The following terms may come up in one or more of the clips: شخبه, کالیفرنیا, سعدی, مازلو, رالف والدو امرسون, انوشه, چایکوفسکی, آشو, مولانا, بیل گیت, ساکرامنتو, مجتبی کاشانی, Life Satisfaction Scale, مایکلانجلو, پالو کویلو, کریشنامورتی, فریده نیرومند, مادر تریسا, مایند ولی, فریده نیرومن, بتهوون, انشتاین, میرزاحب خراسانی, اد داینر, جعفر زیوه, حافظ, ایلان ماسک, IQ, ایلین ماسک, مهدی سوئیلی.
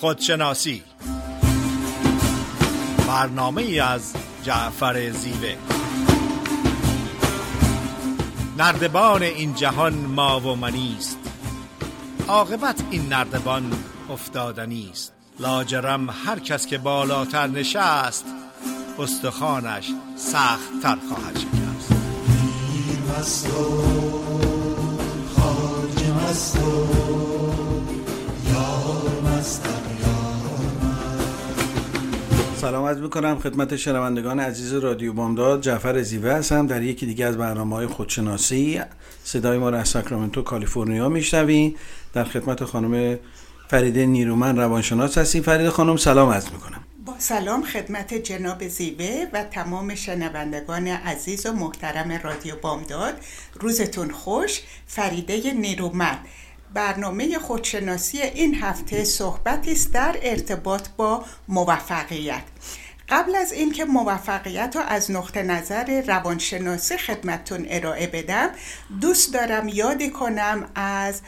خودشناسی، برنامه‌ای از جعفر زیوه. نردبان این جهان ما و منیست، عاقبت این نردبان افتادنیست. لاجرم هر کس که بالاتر نشست، استخوانش سخت تر خواهد شکست. دیر از تو خارجم از تو، یارم از تو. سلام عرض می‌کنم خدمت شنوندگان عزیز رادیو بامداد. جعفر زیوه هستم در یکی دیگه از برنامه‌های خودشناسی. صدای ما را از ساکرامنتو کالیفرنیا می‌شنوید. در خدمت خانم فریده نیرومن روانشناس هستیم. فریده خانم سلام عرض می‌کنم. با سلام خدمت جناب زیوه و تمام شنوندگان عزیز و محترم رادیو بامداد. روزتون خوش. فریده نیرومن. برنامه خودشناسی این هفته صحبتی است در ارتباط با موفقیت. قبل از اینکه موفقیت رو از نقطه نظر روانشناسی خدمتتون ارائه بدم، دوست دارم یاد کنم از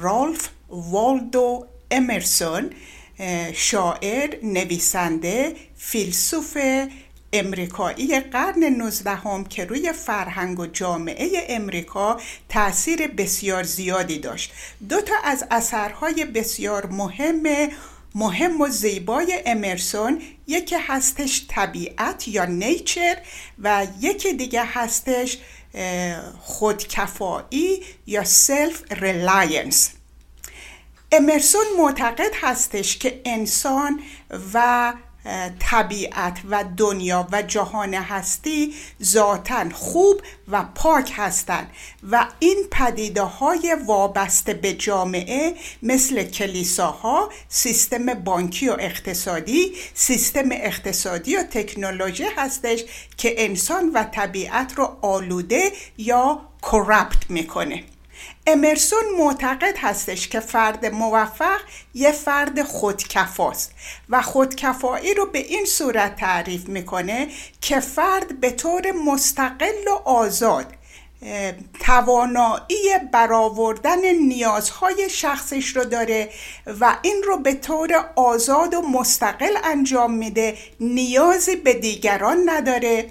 رالف والدو امرسون، شاعر، نویسنده، فیلسوف امریکایی قرن 19 که روی فرهنگ و جامعه امریکا تأثیر بسیار زیادی داشت. 2 از اثرهای بسیار مهم و زیبای امرسون، یکی هستش طبیعت یا نیچر و یکی دیگه هستش خودکفایی یا سلف ریلاینس. امرسون معتقد هستش که انسان و طبیعت و دنیا و جهان هستی ذاتاً خوب و پاک هستند و این پدیده‌های وابسته به جامعه مثل کلیساها، سیستم بانکی و اقتصادی، سیستم اقتصادی و تکنولوژی هستش که انسان و طبیعت رو آلوده یا کورپت میکنه. امرسون معتقد هستش که فرد موفق یه فرد خودکفاست و خودکفایی رو به این صورت تعریف میکنه که فرد به طور مستقل و آزاد توانایی برآوردن نیازهای شخصش رو داره و این رو به طور آزاد و مستقل انجام میده، نیازی به دیگران نداره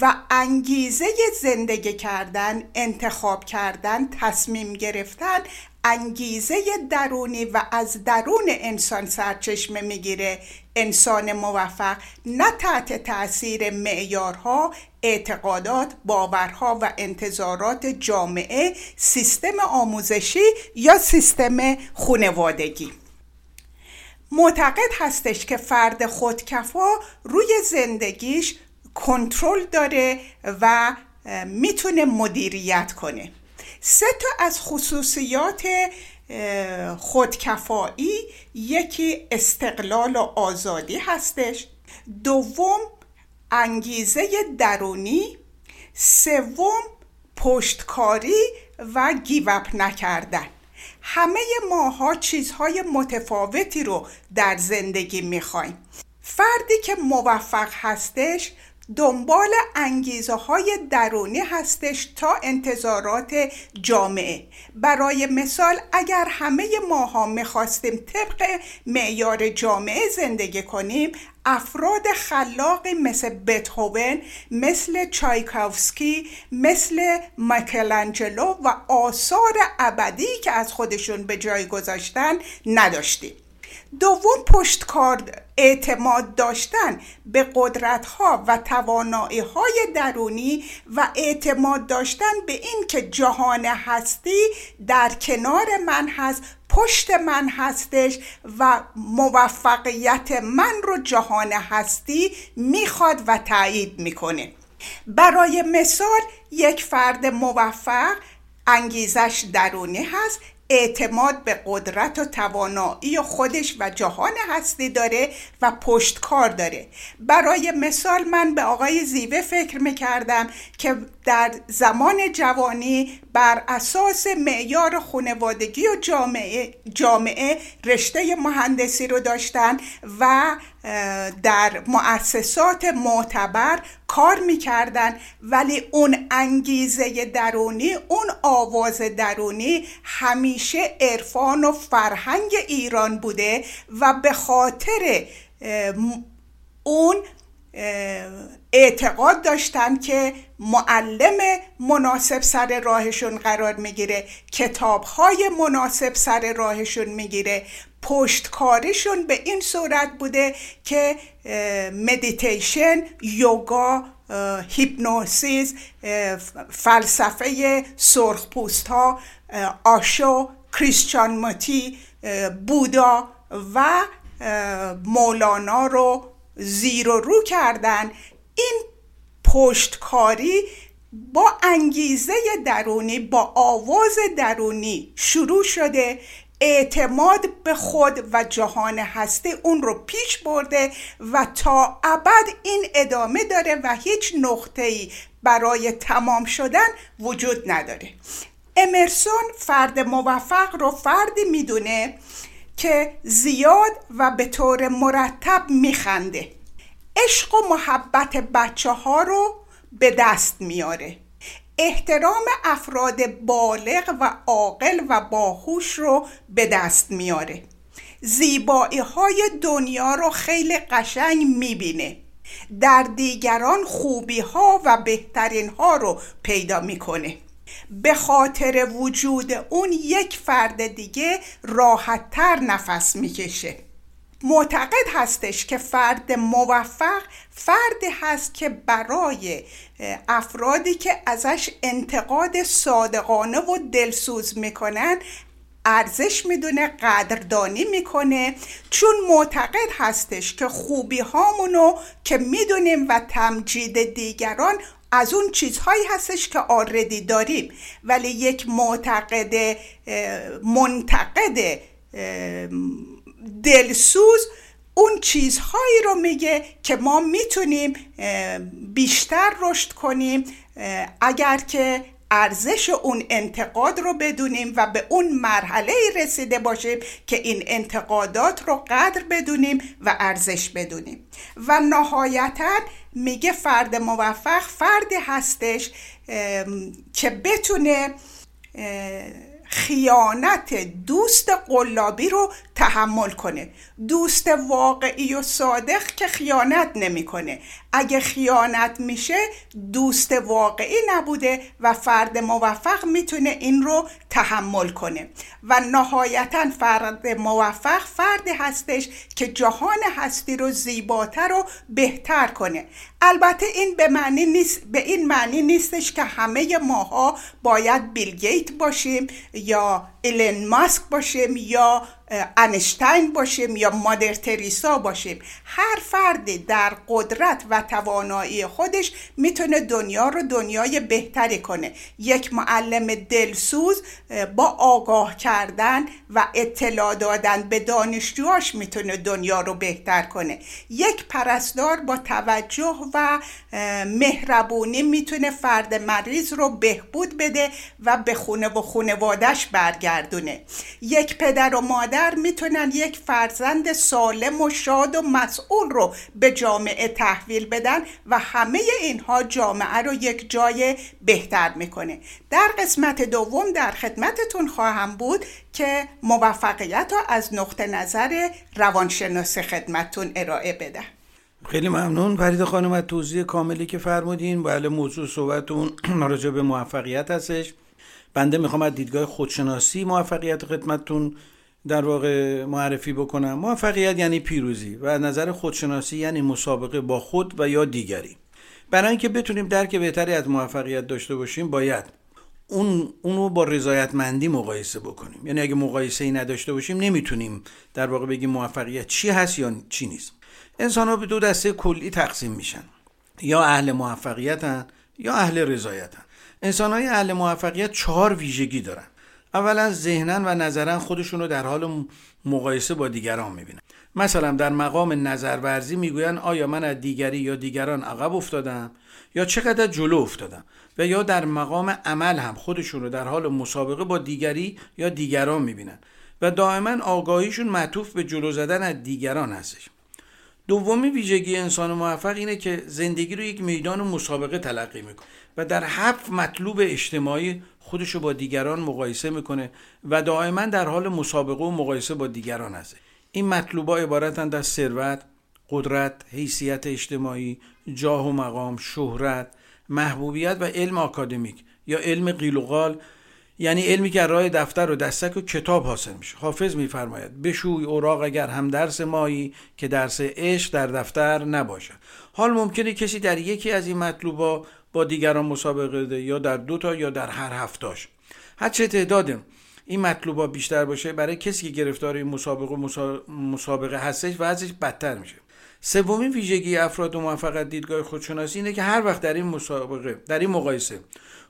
و انگیزه زندگی کردن، انتخاب کردن، تصمیم گرفتن، انگیزه درونی و از درون انسان سرچشمه میگیره. انسان موفق نه تحت تأثیر معیارها، اعتقادات، باورها و انتظارات جامعه، سیستم آموزشی یا سیستم خانوادگی. معتقد هستش که فرد خودکفا روی زندگیش کنترل داره و میتونه مدیریت کنه. 3 از خصوصیات خودکفایی، یکی استقلال و آزادی هستش، 2 انگیزه درونی، 3 پشتکاری و گیوپ نکردن. همه ماها چیزهای متفاوتی رو در زندگی میخوایم. فردی که موفق هستش دنبال انگیزه‌های درونی هستش تا انتظارات جامعه. برای مثال اگر همه ماها می‌خواستیم طبق معیار جامعه زندگی کنیم، افراد خلاقی مثل بتهوون، مثل چایکوفسکی، مثل مایکلانجلو و آثار ابدی که از خودشون به جای گذاشتن نداشتیم. 2 پشتکار، اعتماد داشتن به قدرت‌ها و توانایی‌های درونی و اعتماد داشتن به این که جهان هستی در کنار من هست، پشت من هستش و موفقیت من رو جهان هستی میخواد و تایید میکنه. برای مثال یک فرد موفق انگیزش درونی هست، اعتماد به قدرت و توانایی خودش و جهان هستی داره و پشتکار داره. برای مثال من به آقای زیوه فکر میکردم که در زمان جوانی بر اساس معیار خانوادگی و جامعه رشته مهندسی رو داشتن و در مؤسسات معتبر کار میکردن، ولی اون انگیزه درونی، اون آواز درونی همیشه عرفان و فرهنگ ایران بوده و به خاطر اون اعتقاد داشتن که معلم مناسب سر راهشون قرار میگیره، کتاب‌های مناسب سر راهشون میگیره. پشتکارشون به این صورت بوده که مدیتیشن، یوگا، هیپنوسیز، فلسفه سرخپوست‌ها، آشو، کریشنامورتی، بودا و مولانا رو زیر و رو کردن. این پشتکاری با انگیزه درونی، با آواز درونی شروع شده، اعتماد به خود و جهان هستی اون رو پیش برده و تا ابد این ادامه داره و هیچ نقطه‌ای برای تمام شدن وجود نداره. امرسون فرد موفق رو فردی میدونه که زیاد و به طور مرتب میخنده، عشق و محبت بچه ها رو به دست میاره، احترام افراد بالغ و عاقل و باهوش رو به دست میاره، زیبایی های دنیا رو خیلی قشنگ میبینه، در دیگران خوبی ها و بهترین ها رو پیدا میکنه. به خاطر وجود اون یک فرد دیگه راحت تر نفس میکشه. معتقد هستش که فرد موفق فردی هست که برای افرادی که ازش انتقاد صادقانه و دلسوز میکنن ارزش میدونه، قدردانی میکنه، چون معتقد هستش که خوبی هامونو که میدونیم و تمجید دیگران از اون چیزهایی هستش که آردی داریم. ولی یک منتقد دلسوز اون چیزهایی رو میگه که ما میتونیم بیشتر رشد کنیم اگر که ارزش اون انتقاد رو بدونیم و به اون مرحله رسیده باشیم که این انتقادات رو قدر بدونیم و ارزش بدونیم. و نهایتاً میگه فرد موفق فردی هستش که بتونه خیانت دوست قلابی رو تحمل کنه. دوست واقعی و صادق که خیانت نمیکنه. اگه خیانت میشه دوست واقعی نبوده و فرد موفق میتونه این رو تحمل کنه. و نهایتاً فرد موفق فردی هستش که جهان هستی رو زیباتر و بهتر کنه. البته این به این معنی نیستش که همه ماها باید بیل گیت باشیم یا ایلین ماسک باشیم یا انشتاین باشیم یا مادر تریسا باشیم. هر فردی در قدرت و توانایی خودش میتونه دنیا رو دنیای بهتری کنه. یک معلم دلسوز با آگاه کردن و اطلاع دادن به دانشجوهاش میتونه دنیا رو بهتر کنه. یک پرستار با توجه و مهربونی میتونه فرد مریض رو بهبود بده و به خونه و خانواده‌اش برگردونه. یک پدر و مادر میتونن یک فرزند سالم و شاد و مسئول رو به جامعه تحویل بدن و همه اینها جامعه رو یک جای بهتر میکنه. در قسمت دوم در خدمتتون خواهم بود که موفقیت رو از نقطه نظر روانشناسی خدمتتون ارائه بدم. خیلی ممنون فریده خانم از توضیح کاملی که فرمودین. بله، موضوع صحبتون راجع به موفقیت هستش. بنده میخوام از دیدگاه خودشناسی موفقیت خدمتتون در واقع معرفی بکنم. موفقیت یعنی پیروزی و از نظر خودشناسی یعنی مسابقه با خود و یا دیگری. برای اینکه بتونیم درک بهتری از موفقیت داشته باشیم باید اونو با رضایتمندی مقایسه بکنیم. یعنی اگه مقایسه‌ای نداشته باشیم نمیتونیم در واقع بگیم موفقیت چی هست یا چی نیست. انسان‌ها به دو دسته کلی تقسیم میشن، یا اهل موفقیتن یا اهل رضایتن. انسان‌های اهل موفقیت 4 ویژگی دارن. اولا ذهنن و نظرن خودشون رو در حال مقایسه با دیگران میبینن. مثلا در مقام نظرورزی میگوین آیا من از دیگری یا دیگران عقب افتادم یا چقدر جلو افتادم، و یا در مقام عمل هم خودشون رو در حال مسابقه با دیگری یا دیگران میبینن و دائما آگاهیشون معطوف به جلو زدن از دیگران هستش. دومی ویژگی انسان موفق اینه که زندگی رو یک میدان مسابقه تلقی میکنه و در هفت مطلوب اجتماعی خودش رو با دیگران مقایسه میکنه و دائما در حال مسابقه و مقایسه با دیگران هست. این مطلوب‌ها عبارتند از ثروت، قدرت، حیثیت اجتماعی، جاه و مقام، شهرت، محبوبیت و علم آکادمیک یا علم قیل و قال، یعنی علمی که راه دفتر و دستک و کتاب حاصل میشه. حافظ میفرماید بشوی اوراق اگر هم درس مایی که درس عشق در دفتر نباشد. حال ممکنه کسی در یکی از این مطلوب‌ها با دیگران مسابقه ده یا در دو تا یا در هر هفتاش. هرچه تعداد این مطلوب‌ها بیشتر باشه، برای کسی که گرفتار این مسابقه هستش وضعش بدتر میشه. سومین ویژگی افراد موفق دیدگاه خودشناسی اینه که هر وقت در این مسابقه، در این مقایسه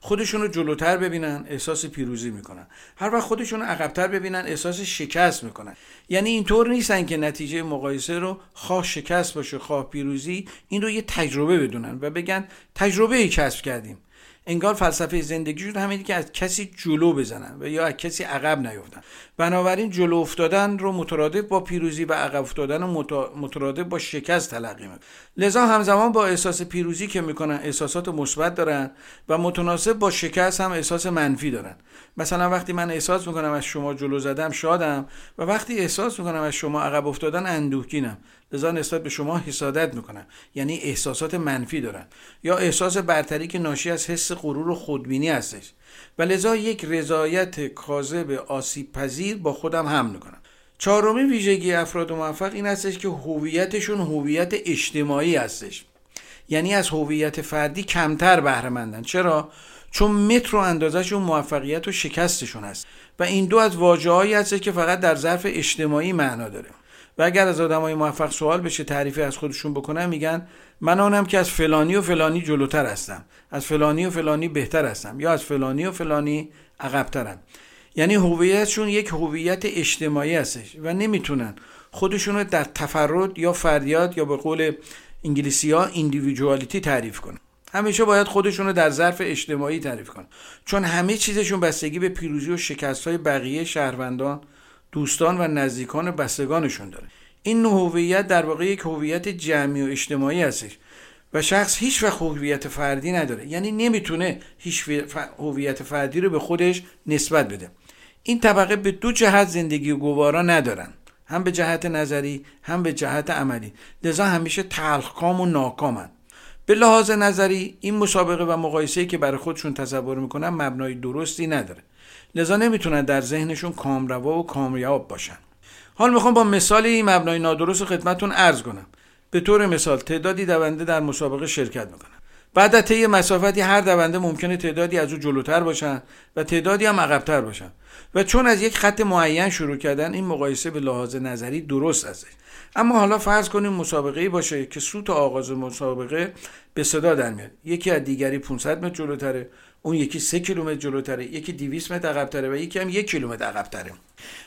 خودشون رو جلوتر ببینن، احساس پیروزی میکنن. هر وقت خودشون رو عقب‌تر ببینن، احساس شکست میکنن. یعنی اینطور نیستن که نتیجه مقایسه رو خواه شکست باشه خواه پیروزی، این رو یه تجربه بدونن و بگن تجربه‌ای کسب کردیم. انگار فلسفه زندگیشون همینه که از کسی جلو بزنن و یا از کسی عقب نیفتن. بنابراین جلو افتادن رو مترادف با پیروزی و عقب افتادن رو مترادف با شکست تلقی میکنن. لذا همزمان با احساس پیروزی که میکنن احساسات مثبت دارن و متناسب با شکست هم احساس منفی دارن. مثلا وقتی من احساس میکنم از شما جلو زدم شادم و وقتی احساس میکنم از شما عقب افتادن اندوهگینم. لذا نسبت به شما حسادت میکنن، یعنی احساسات منفی دارن. یا احساس برتری که ناشی از حس غرور و خودبینی هستش و لذا یک رضایت کاذب آسیب پذیر با خودم حمل میکنم. چهارمین ویژگی افراد موفق این هستش که هویتشون هویت اجتماعی هستش، یعنی از هویت فردی کمتر بهره مندن. چرا؟ چون متر و اندازه‌شون موفقیت و شکستشون هست و این دو از واژه‌هایی هستش که فقط در ظرف اجتماعی معنا داره. و اگر از آدمای موفق سوال بشه تعریفی از خودشون بکنن، میگن من آنم که از فلانی و فلانی جلوتر هستم، از فلانی و فلانی بهتر هستم یا از فلانی و فلانی عقب‌ترم. یعنی هویتشون یک هویت اجتماعی هستش و نمیتونن خودشون رو در تفرد یا فردیات یا به قول انگلیسی‌ها ایندیویدوالیتی تعریف کنن. همیشه باید خودشون رو در ظرف اجتماعی تعریف کنن، چون همه چیزشون بستگی به پیروزی و شکست‌های بقیه شهروندان، دوستان و نزدیکان بستگانشون داره. این نوع هویت در واقع یک هویت جمعی و اجتماعی هستش و شخص هیچ وقت هویت فردی نداره، یعنی نمیتونه هیچ هویت فردی رو به خودش نسبت بده. این طبقه به دو جهت زندگی گوارا ندارن، هم به جهت نظری هم به جهت عملی، لذا همیشه تلخکام و ناکامن. به لحاظ نظری این مسابقه و مقایسه‌ای که برای خودشون تصور میکنن مبنای درستی نداره، لذا نمیتونن در ذهنشون کامروا و کامیاب باشن. حال میخوام با مثالی مبنای نادرست خدمتتون عرض کنم. به طور مثال تعدادی دونده در مسابقه شرکت میکنن. بعد از طی مسافتی هر دونده ممکنه تعدادی از او جلوتر باشن و تعدادی هم عقب‌تر باشن و چون از یک خط معین شروع کردن، این مقایسه به لحاظ نظری درست است. اما حالا فرض کنیم مسابقه‌ای باشه که سوت آغاز مسابقه به صدا در میاد. یکی از دیگری 500 متر جلوتره، اون یکی 3 کیلومتر جلوتره، یکی 200 متر عقب‌تره و یکی هم 1 کیلومتر عقب‌تره.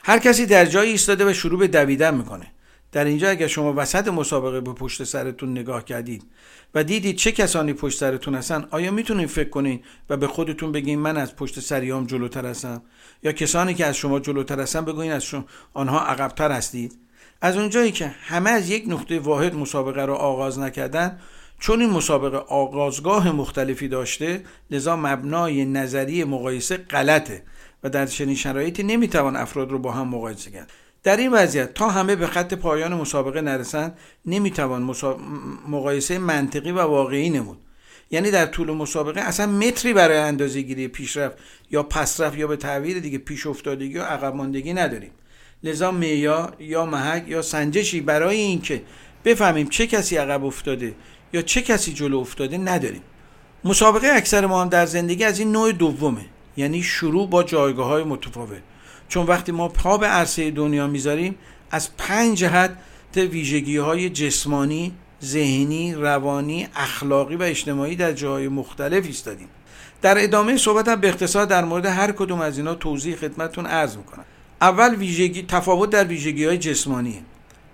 هر کسی در جایی ایستاده و شروع به دویدن میکنه. در اینجا اگر شما وسط مسابقه به پشت سرتون نگاه کردید و دیدید چه کسانی پشت سرتون هستن، آیا میتونید فکر کنید و به خودتون بگین من از پشت سریام جلوتر هستم یا کسانی که از شما جلوتر هستن بگوین از آنها عقب‌تر هستید؟ از اونجایی که همه از یک نقطه واحد مسابقه را آغاز نکردند، چون این مسابقه آغازگاه مختلفی داشته، لذا مبنای نظری مقایسه غلطه و در چنین شرایطی نمیتوان افراد رو با هم مقایسه کرد. در این وضعیت تا همه به خط پایان مسابقه نرسند نمیتوان مقایسه منطقی و واقعی نمود. یعنی در طول مسابقه اصلا متری برای اندازه‌گیری پیشرفت یا پسرفت یا به تعبیر دیگه پیش افتادگی و عقب ماندگی نداریم. لذا معیار یا محک یا سنجشی برای اینکه بفهمیم چه کسی عقب افتاده یا چه کسی جلو افتاده نداریم. مسابقه اکثر ما هم در زندگی از این نوع دومه، یعنی شروع با جایگاه‌های متفاوت، چون وقتی ما پا به عرصه دنیا میذاریم از 5 جهت ویژگی‌های جسمانی، ذهنی، روانی، اخلاقی و اجتماعی در جاهای مختلف ایستادیم. در ادامه صحبتم به اختصار در مورد هر کدوم از اینا توضیح خدمتتون عرض می‌کنم. اول ویژگی تفاوت در ویژگی‌های جسمانیه.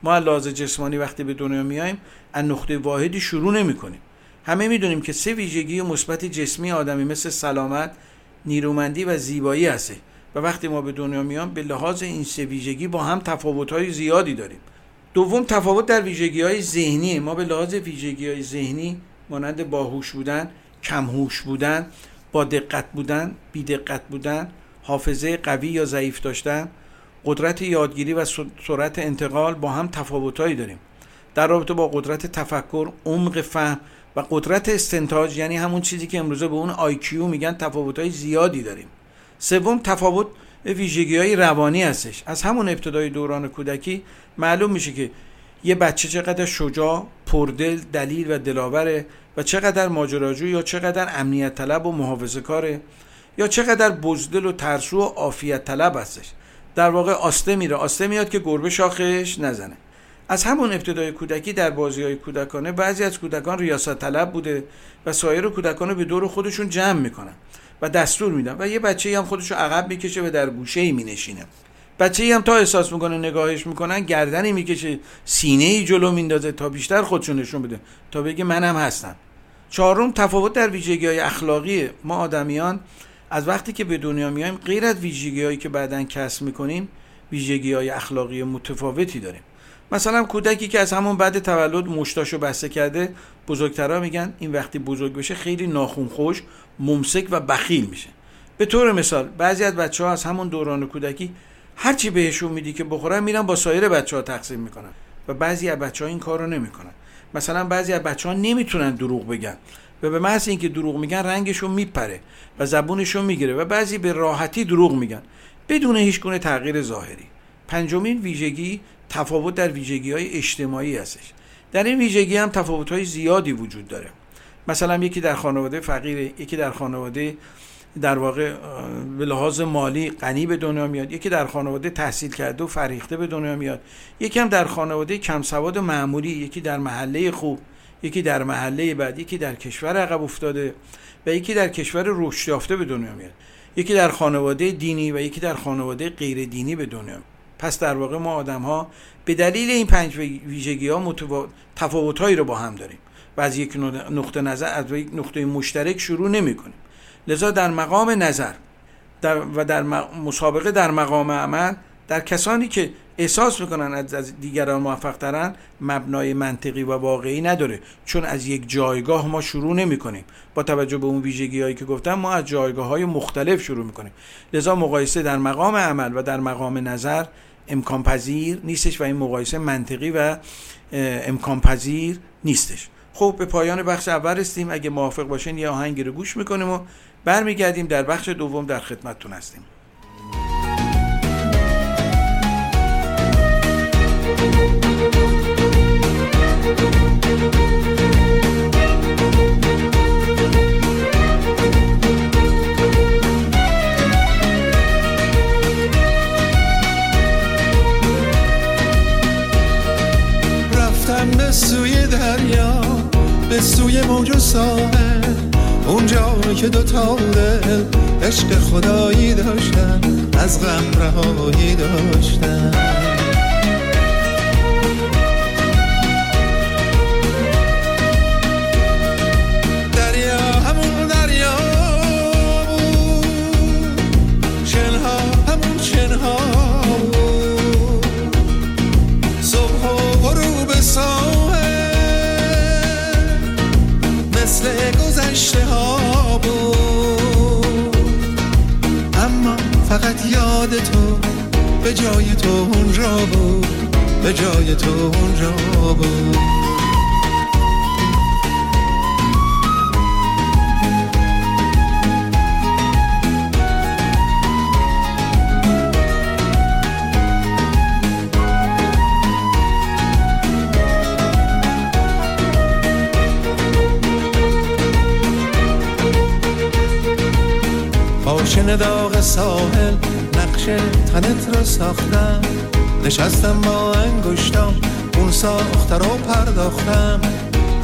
ما از لحاظ جسمانی وقتی به دنیا میایم از نقطه واحدی شروع نمی‌کنیم. همه می‌دونیم که 3 ویژگی مثبت جسمی آدمی مثل سلامت، نیرومندی و زیبایی هست و وقتی ما به دنیا میایم به لحاظ این 3 ویژگی با هم تفاوت‌های زیادی داریم. دوم تفاوت در ویژگی‌های ذهنی. ما به لحاظ ویژگی‌های ذهنی مانند باهوش بودن، کم‌هوش بودن، با دقت بودن، بی‌دقت بودن، حافظه قوی یا ضعیف داشتن، قدرت یادگیری و سرعت انتقال با هم تفاوت‌هایی داریم. در رابطه با قدرت تفکر، عمق فهم و قدرت استنتاج، یعنی همون چیزی که امروزه به اون IQ میگن، تفاوت‌های زیادی داریم. سوم تفاوت ویژگی‌های روانی هستش. از همون ابتدای دوران کودکی معلوم میشه که یه بچه چقدر شجاع، پردل، دلیل و دلاوره و چقدر ماجراجو یا چقدر امنیت طلب و محافظه کاره یا چقدر بزدل و ترسو و عافیت طلب هستش. در واقع آسته میره، آسته میاد که گربه شاخش نزنه. از همون ابتدای کودکی در بازی‌های کودکانه بعضی از کودکان ریاست طلب بوده و سایر کودکانو به دور خودشون جمع میکنن و دستور میدن و یه بچه‌ای هم خودشو عقب میکشه و در گوشه‌ای مینشینه. بچه‌ای هم تا احساس میکنه نگاهش میکنن گردنی میکشه، سینه‌ای جلو میندازه تا بیشتر خودشون نشون بده، تا بگه منم هستم. چهارم تفاوت در ویژگی‌های اخلاقی. ما آدمیان از وقتی که به دنیا میایم غیر از ویژگی‌هایی که بعداً کسب میکنیم، ویژگی‌های اخلاقی متفاوتی داریم. مثلا کودکی که از همون بعد تولد مشتاشو بسته کرده، بزرگترا میگن این وقتی بزرگ بشه خیلی ناخونخوش، ممسک و بخیل میشه. به طور مثال بعضی از بچه‌ها از همون دوران کودکی هر چی بهشون میدی که بخورن میرن با سایر بچه‌ها تقسیم میکنن و بعضی از بچه‌ها این کارو نمیکنن. مثلا بعضی از بچه‌ها نمیتونن دروغ بگن و به محض اینکه دروغ میگن رنگشون میپره و زبونشون میگیره و بعضی به راحتی دروغ میگن بدون هیچ گونه تغییر ظاهری. پنجمین ویژگی تفاوت در ویژگی‌های اجتماعی هستش. در این ویژگی هم تفاوت‌های زیادی وجود داره. مثلا یکی در خانواده فقیره، یکی در خانواده در واقع به لحاظ مالی غنی به دنیا میاد، یکی در خانواده تحصیل کرده و فرهیخته به دنیا میاد، یکی هم در خانواده کم سواد معمولی، یکی در محله خوب، یکی در محله بد، یکی در کشور عقب افتاده و یکی در کشور رشد یافته به دنیا میاد، یکی در خانواده دینی و یکی در خانواده غیر دینی به دنیا میاد. پس در واقع ما آدم‌ها به دلیل این پنج ویژگی‌ها تفاوت‌هایی رو با هم داریم و از یک نقطه نظر، از یک نقطه مشترک شروع نمی‌کنیم. لذا در مقام نظر و در مسابقه در مقام عمل، در کسانی که احساس می‌کنن از دیگران موفق‌ترن مبنای منطقی و واقعی نداره، چون از یک جایگاه ما شروع نمی‌کنیم. با توجه به اون ویژگی‌هایی که گفتم ما از جایگاه‌های مختلف شروع می‌کنیم. لذا مقایسه در مقام عمل و در مقام نظر امکان پذیر نیستش و این مقایسه منطقی و امکان پذیر نیستش. خب به پایان بخش اول رسیدیم. اگه موافق باشین یه آهنگی رو گوش میکنیم و برمیگردیم در بخش دوم در خدمتتون هستیم. به سوی دریا، به سوی موج و ساحل، اونجا که دوتا دل عشق خدایی داشتن، از غم رهایی داشتن. دریا همون دریا بود، چنها همون چنها بود، صبح و غروب سا گذشته ها بود، اما فقط یاد تو به جای تو اون را بود، به جای تو اون را بود. پاشنه داغ ساحل نقشه تنت رو ساختم، نشستم با انگشتام اون ساخته رو پرداختم،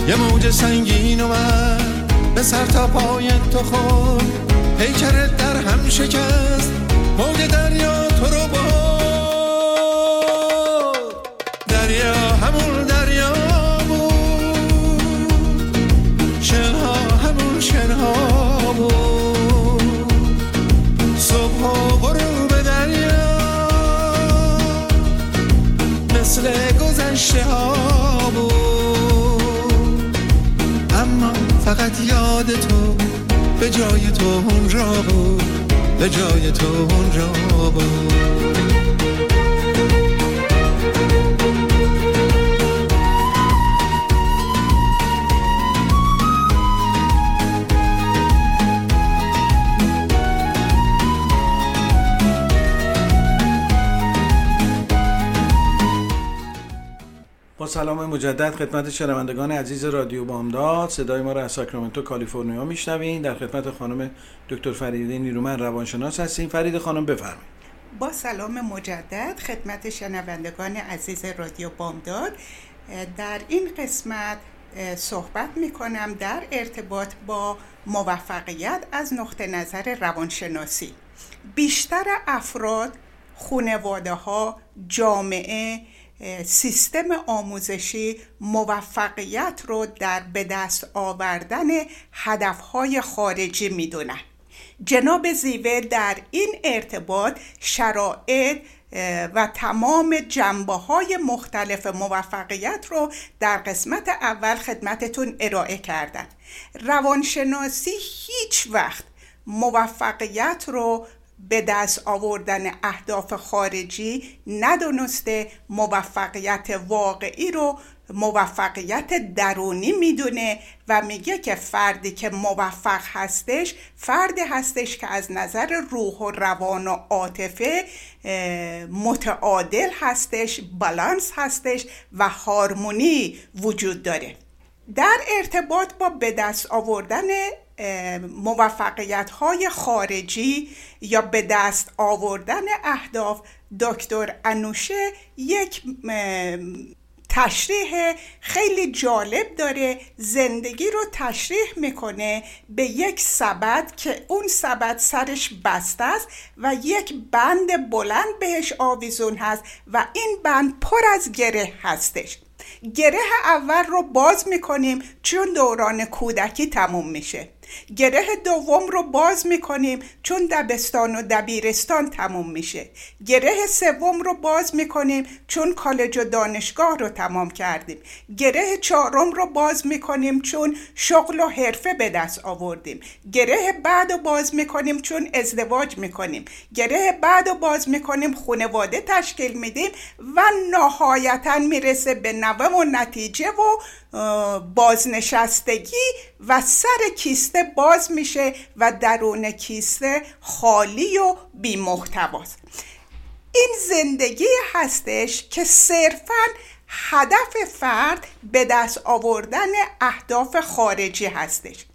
یه موج سنگین اومد به سر تا پای تو خورد، پیکرت در هم شکست، موج دریا تو رو برد. دریا همون دریا بود، شنها همون شنها، غروب دریا مثل گذشته رشته ها بود، اما فقط یاد تو به جای تو اون را بود، به جای تو اون را بود. سلام مجدد خدمت شنوندگان عزیز رادیو بامداد، صدای ما را از ساکرامنتو کالیفرنیا میشنوین. در خدمت خانم دکتر فریده نیرومن روانشناس هستیم. فریده خانم بفرمایید. با سلام مجدد خدمت شنوندگان عزیز رادیو بامداد، در این قسمت صحبت میکنم در ارتباط با موفقیت از نقطه نظر روانشناسی. بیشتر افراد، خانواده ها، جامعه، سیستم آموزشی موفقیت رو در به دست آوردن هدفهای خارجی می دونن. جناب زیوه در این ارتباط شرایط و تمام جنبه‌های مختلف موفقیت رو در قسمت اول خدمتتون ارائه کردن. روانشناسی هیچ وقت موفقیت رو به دست آوردن اهداف خارجی ندونسته، موفقیت واقعی رو موفقیت درونی میدونه و میگه که فردی که موفق هستش فردی هستش که از نظر روح و روان و عاطفه متعادل هستش، بالانس هستش و هارمونی وجود داره. در ارتباط با به دست آوردن موفقیت های خارجی یا به دست آوردن اهداف، دکتر انوشه یک تشریح خیلی جالب داره. زندگی رو تشریح میکنه به یک سبد که اون سبد سرش بسته است و یک بند بلند بهش آویزون هست و این بند پر از گره هستش. گره اول رو باز میکنیم چون دوران کودکی تموم میشه، گره دوم رو باز میکنیم چون دبستان و دبیرستان تموم میشه، گره سوم رو باز میکنیم چون کالج و دانشگاه رو تمام کردیم، گره چهارم رو باز میکنیم چون شغل و حرفه به دست آوردیم، گره بعد رو باز میکنیم چون ازدواج میکنیم، گره بعد رو باز میکنیم خانواده تشکیل میدیم و نهایتاً میرسه به نوه و نتیجه و بازنشستگی و سر کیسته باز میشه و درون کیسته خالی و بی محتواست. این زندگی هستش که صرفاً هدف فرد به دست آوردن اهداف خارجی هستش.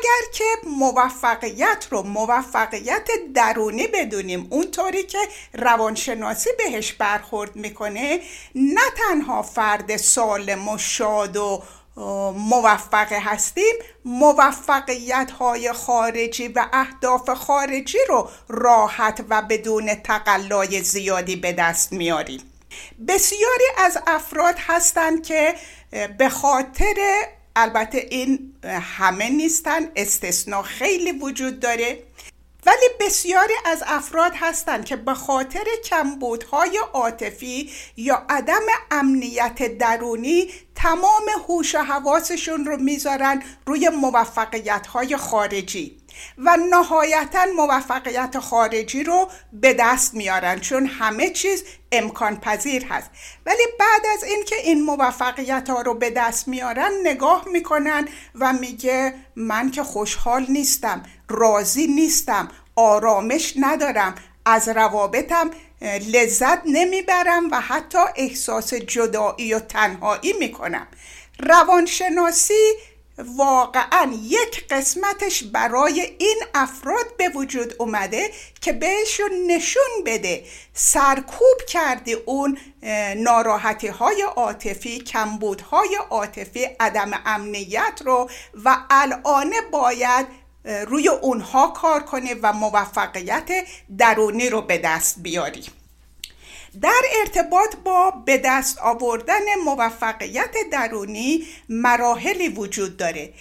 اگر که موفقیت رو موفقیت درونی بدونیم، اونطوری که روانشناسی بهش برخورد میکنه، نه تنها فرد سالم و شاد و موفق هستیم، موفقیت های خارجی و اهداف خارجی رو راحت و بدون تقلای زیادی به دست میاریم. بسیاری از افراد هستن که به خاطر، البته این همه نیستن، استثناء خیلی وجود داره، ولی بسیاری از افراد هستند که به خاطر کمبودهای عاطفی یا عدم امنیت درونی تمام هوش و حواسشون رو میذارن روی موفقیت‌های خارجی و نهایتاً موفقیت خارجی رو به دست میارن چون همه چیز امکان پذیر هست. ولی بعد از اینکه این موفقیت ها رو به دست میارن نگاه میکنن و میگه من که خوشحال نیستم، راضی نیستم، آرامش ندارم، از روابطم لذت نمیبرم و حتی احساس جدایی و تنهایی میکنم. روانشناسی واقعا یک قسمتش برای این افراد به وجود اومده که بهشون نشون بده سرکوب کرده اون ناراحتی های عاطفی، کمبود های عاطفی، عدم امنیت رو و الان باید روی اونها کار کنه و موفقیت درونی رو به دست بیاری. در ارتباط با به دست آوردن موفقیت درونی مراحلی وجود داره.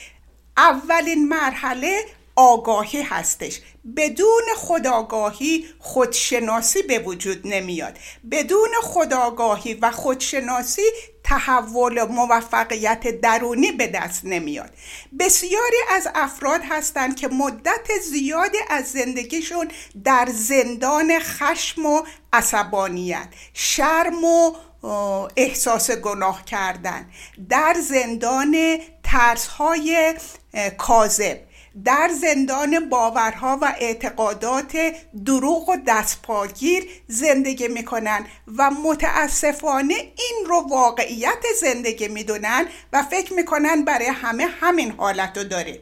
اولین مرحله آگاهی هستش. بدون خودآگاهی خودشناسی به وجود نمیاد. بدون خودآگاهی و خودشناسی تحول و موفقیت درونی به دست نمیاد. بسیاری از افراد هستند که مدت زیادی از زندگیشون در زندان خشم و عصبانیت، شرم و احساس گناه کردن، در زندان ترس‌های کاذب، در زندان باورها و اعتقادات دروغ و دستپاگیر زندگی میکنن و متاسفانه این رو واقعیت زندگی میدونن و فکر میکنن برای همه همین حالت رو داره.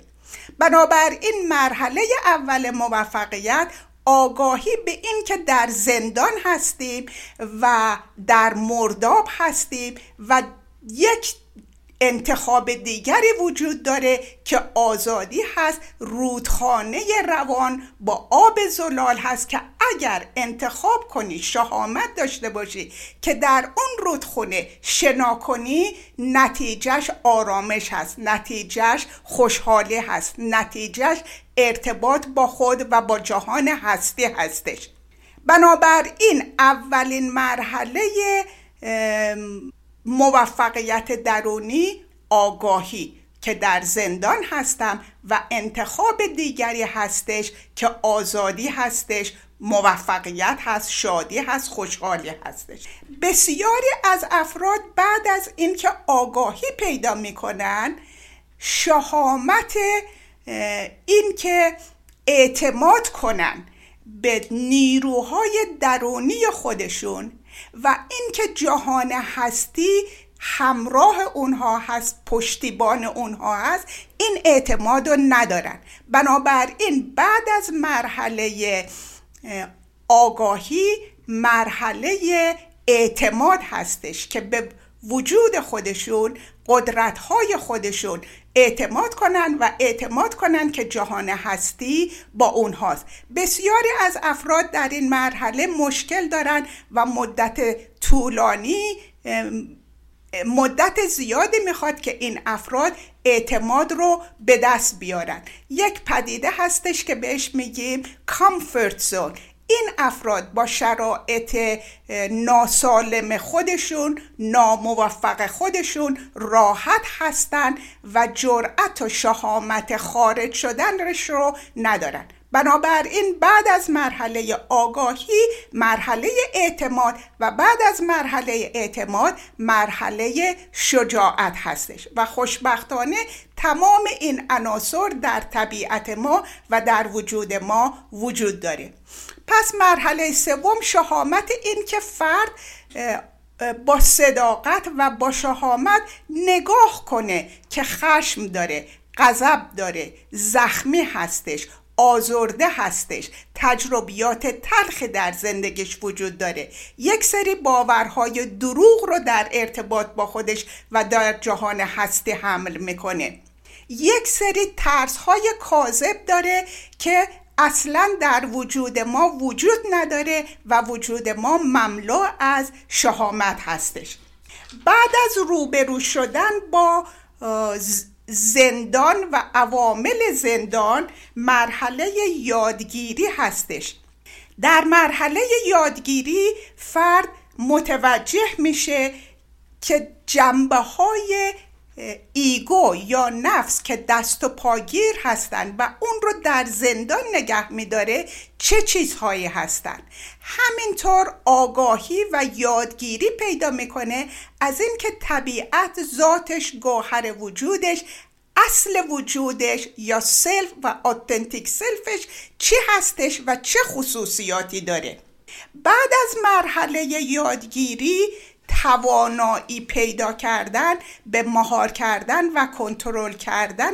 بنابراین مرحله اول موفقیت آگاهی به این که در زندان هستیم و در مرداب هستیم و یک انتخاب دیگری وجود داره که آزادی هست، رودخانه روان با آب زلال هست که اگر انتخاب کنی، شهامت داشته باشی که در اون رودخانه شنا کنی، نتیجهش آرامش هست، نتیجهش خوشحالی هست، نتیجهش ارتباط با خود و با جهان هستی هستش. بنابراین اولین مرحله موفقیت درونی آگاهی که در زندان هستم و انتخاب دیگری هستش که آزادی هستش، موفقیت هست، شادی هست، خوشحالی هستش. بسیاری از افراد بعد از اینکه آگاهی پیدا میکنن، شهامت این که اعتماد کنن به نیروهای درونی خودشون و اینکه جهان هستی همراه اونها هست، پشتیبان اونها هست، این اعتماد رو ندارن. بنابراین بعد از مرحله آگاهی مرحله اعتماد هستش که به وجود خودشون، قدرت‌های خودشون اعتماد کنن و اعتماد کنن که جهان هستی با اونهاست. بسیاری از افراد در این مرحله مشکل دارن و مدت طولانی، مدت زیادی میخواد که این افراد اعتماد رو به دست بیارن. یک پدیده هستش که بهش میگیم کامفورت زون. این افراد با شرایط ناسالم خودشون، ناموفق خودشون راحت هستن و جرأت و شهامت خارج شدنش رو ندارن. بنابراین بعد از مرحله آگاهی مرحله اعتماد و بعد از مرحله اعتماد مرحله شجاعت هستش و خوشبختانه تمام این عناصر در طبیعت ما و در وجود ما وجود داره. پس مرحله سوم شهامت، این که فرد با صداقت و با شهامت نگاه کنه که خشم داره، غضب داره، زخمی هستش، آزرده هستش، تجربیات تلخ در زندگیش وجود داره، یک سری باورهای دروغ رو در ارتباط با خودش و در جهان هستی حمل میکنه، یک سری ترسهای کاذب داره که اصلا در وجود ما وجود نداره و وجود ما مملو از شهامت هستش. بعد از روبرو شدن با زندان و عوامل زندان مرحله یادگیری هستش. در مرحله یادگیری فرد متوجه میشه که جنبه‌های ایگو یا نفس که دست و پاگیر هستن و اون رو در زندان نگه میداره چه چیزهایی هستن. همینطور آگاهی و یادگیری پیدا میکنه از این که طبیعت، ذاتش، گوهر وجودش، اصل وجودش یا سلف و آتنتیک سلفش چی هستش و چه خصوصیاتی داره. بعد از مرحله یادگیری توانایی پیدا کردن به مهار کردن و کنترل کردن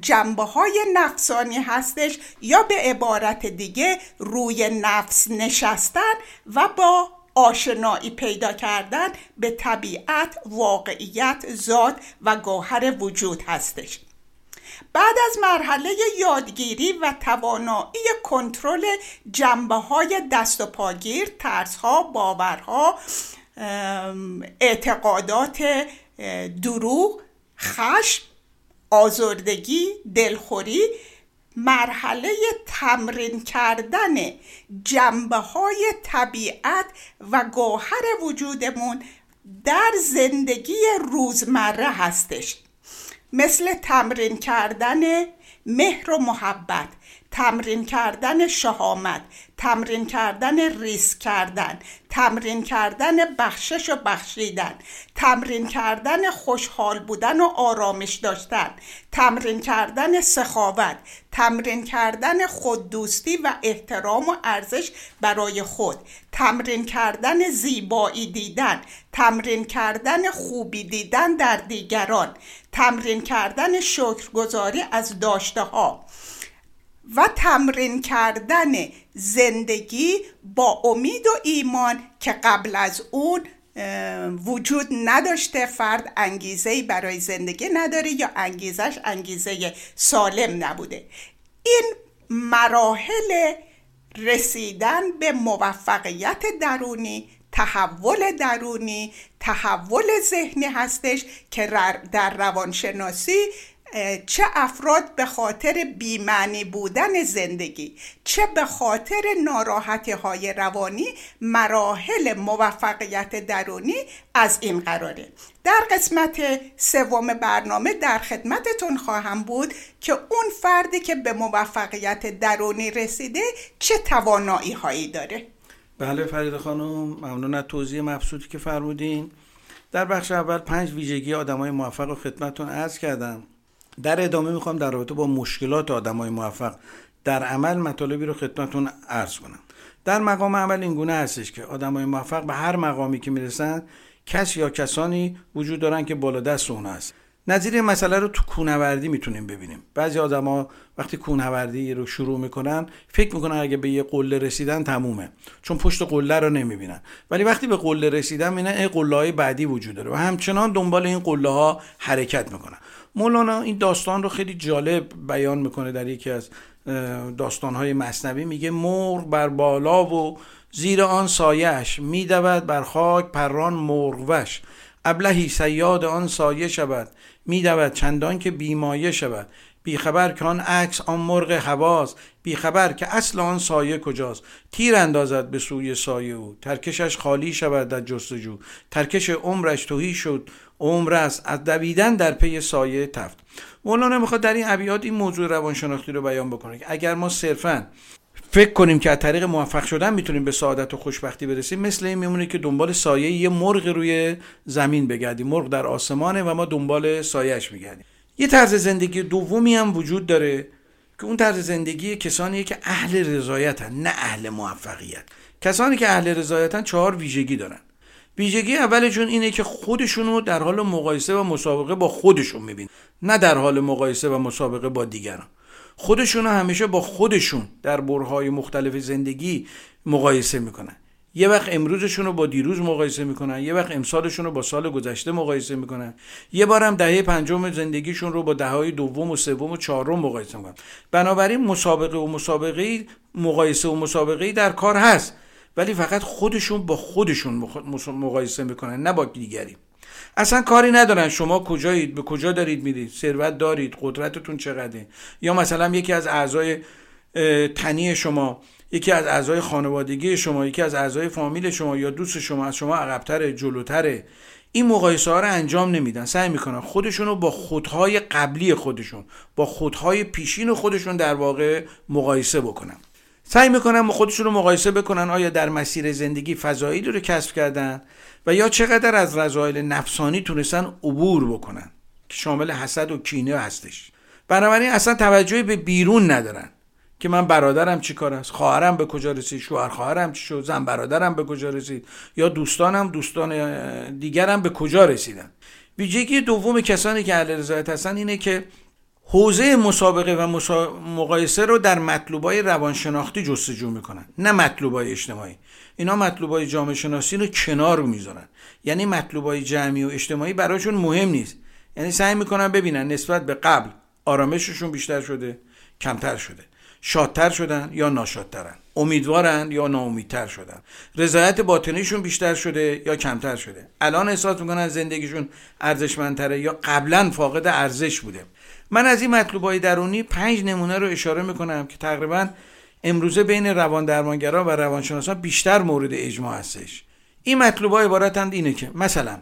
جنبه‌های نفسانی هستش، یا به عبارت دیگه روی نفس نشستن و با آشنایی پیدا کردن به طبیعت، واقعیت، ذات و گوهر وجود هستش. بعد از مرحله یادگیری و توانایی کنترل جنبه‌های دست و پاگیر، ترس‌ها، باورها، اعتقادات دروغ، خشم، آزردگی، دلخوری، مرحله تمرین کردن جنبه‌های طبیعت و گوهر وجودمون در زندگی روزمره هستش، مثل تمرین کردن مهر و محبت، تمرین کردن شهامت، تمرین کردن ریسک کردن، تمرین کردن بخشش و بخشیدن، تمرین کردن خوشحال بودن و آرامش داشتن، تمرین کردن سخاوت، تمرین کردن خوددوستی و احترام و ارزش برای خود، تمرین کردن زیبایی دیدن، تمرین کردن خوبی دیدن در دیگران، تمرین کردن شکرگزاری از داشته ها و تمرین کردن زندگی با امید و ایمان که قبل از اون وجود نداشته. فرد انگیزه‌ای برای زندگی نداره یا انگیزش انگیزه سالم نبوده. این مراحل رسیدن به موفقیت درونی، تحول درونی، تحول ذهنی هستش که در روانشناسی چه افراد به خاطر بی‌معنی بودن زندگی، چه به خاطر ناراحتی‌های روانی، مراحل موفقیت درونی از این قراره. در قسمت سوم برنامه در خدمتتون خواهم بود که اون فردی که به موفقیت درونی رسیده چه توانایی‌هایی داره. بله فریده خانم، ممنون از توضیح مبسوطی که فرمودین. در بخش اول 5 ویژگی آدم‌های موفق رو خدمتتون عرض کردم. در ادامه میخوام در رابطه با مشکلات آدمای موفق در عمل مطالبی رو خدمتتون عرض کنم. در مقام عمل این گونه هستش که آدمای موفق به هر مقامی که میرسن کس یا کسانی وجود دارن که بالا دست اون هست. نظیر این مسئله رو تو کوهنوردی میتونیم ببینیم. بعضی آدما وقتی کوهنوردی رو شروع میکنن فکر میکنن اگه به یه قله رسیدن تمومه، چون پشت قله رو نمیبینن. ولی وقتی به قله رسیدن میبینن این قله‌های بعدی وجود داره و همچنان دنبال این قله‌ها حرکت میکنن. مولانا این داستان رو خیلی جالب بیان میکنه. در یکی از داستانهای مثنوی میگه مرغ بر بالا و زیر آن سایش، میدود بر خاک پران مرغوش. ابلهی صیاد آن سایه شود، میدود چندان که بیمایه شود. بیخبر که آن عکس آن مرغ هواست، بیخبر که اصل آن سایه کجاست. تیر اندازد به سوی سایه او، ترکشش خالی شود در جستجو. ترکش عمرش تهی شد عمر است، از دویدن در پی سایه تفت. مولانا میخواد در این ابیات این موضوع روانشناختی رو بیان بکنه که اگر ما صرفاً فکر کنیم که از طریق موفق شدن میتونیم به سعادت و خوشبختی برسیم، مثل این میمونه که دنبال سایه یه مرغ روی زمین بگردیم. مرغ در آسمانه و ما دنبال سایه‌اش میگردیم. یه طرز زندگی دومی هم وجود داره که اون طرز زندگی کسانیه که اهل رضایتن، نه اهل موفقیت. کسانی که اهل رضایتن 4 ویژگی دارن. ویژگی اولشون اینه که خودشونو در حال مقایسه و مسابقه با خودشون میبینن، نه در حال مقایسه و مسابقه با دیگران. خودشونو همیشه با خودشون در برهه‌های مختلف زندگی مقایسه میکنن. یه وقت امروزشونو با دیروز مقایسه میکنن، یه وقت امسالشونو با سال گذشته مقایسه میکنن، یه بارم دهه پنجم زندگیشون رو با دههای دوم و سوم و چهارم مقایسه میکنن. بنابراین مقایسه و مسابقه در کار هست، ولی فقط خودشون با خودشون مقایسه میکنن، نه با دیگری. اصلا کاری ندارن شما کجایید، به کجا دارید میرید، ثروت دارید، قدرتتون چقدره، یا مثلا یکی از اعضای تنی شما، یکی از اعضای خانوادگی شما، یکی از اعضای فامیل شما یا دوست شما از شما عقب‌تره، جلوتره. این مقایسه ها رو انجام نمیدن. سعی میکنن خودشونو با خودهای قبلی خودشون، با خودهای پیشین خودشون در واقع مقایسه بکنن. سعی میکنن خودشون رو مقایسه بکنن آیا در مسیر زندگی فضایلی رو کسب کردن و یا چقدر از رذایل نفسانی تونستن عبور بکنن که شامل حسد و کینه هستش. بنابراین اصلا توجهی به بیرون ندارن که من برادرم چی کار است، خواهرم به کجا رسید، شوهر خواهرم چی شد، زن برادرم به کجا رسید، یا دوستان دیگرم به کجا رسیدن. ویژگی دوم کسانی که اهل رضایت هستن اینه که حوزه مسابقه و مقایسه رو در مطلوبای روانشناختی جستجو میکنن، نه مطلوبای اجتماعی. اینا مطلوبای جامعه شناسی رو کنار میذارن، یعنی مطلوبای جمعی و اجتماعی براشون مهم نیست. یعنی سعی میکنن ببینن نسبت به قبل آرامششون بیشتر شده، کمتر شده، شادتر شدن یا ناشادترن، امیدوارن یا ناامیدتر شدن، رضایت باطنیشون بیشتر شده یا کمتر شده، الان احساس میکنن زندگیشون ارزشمندتره یا قبلا فاقد ارزش بوده. من از این مطلوبای درونی 5 نمونه رو اشاره میکنم که تقریبا امروزه بین رواندرمانگرا و روانشناسان بیشتر مورد اجماع هستش. این مطلوب‌ها عبارتند اینه که مثلا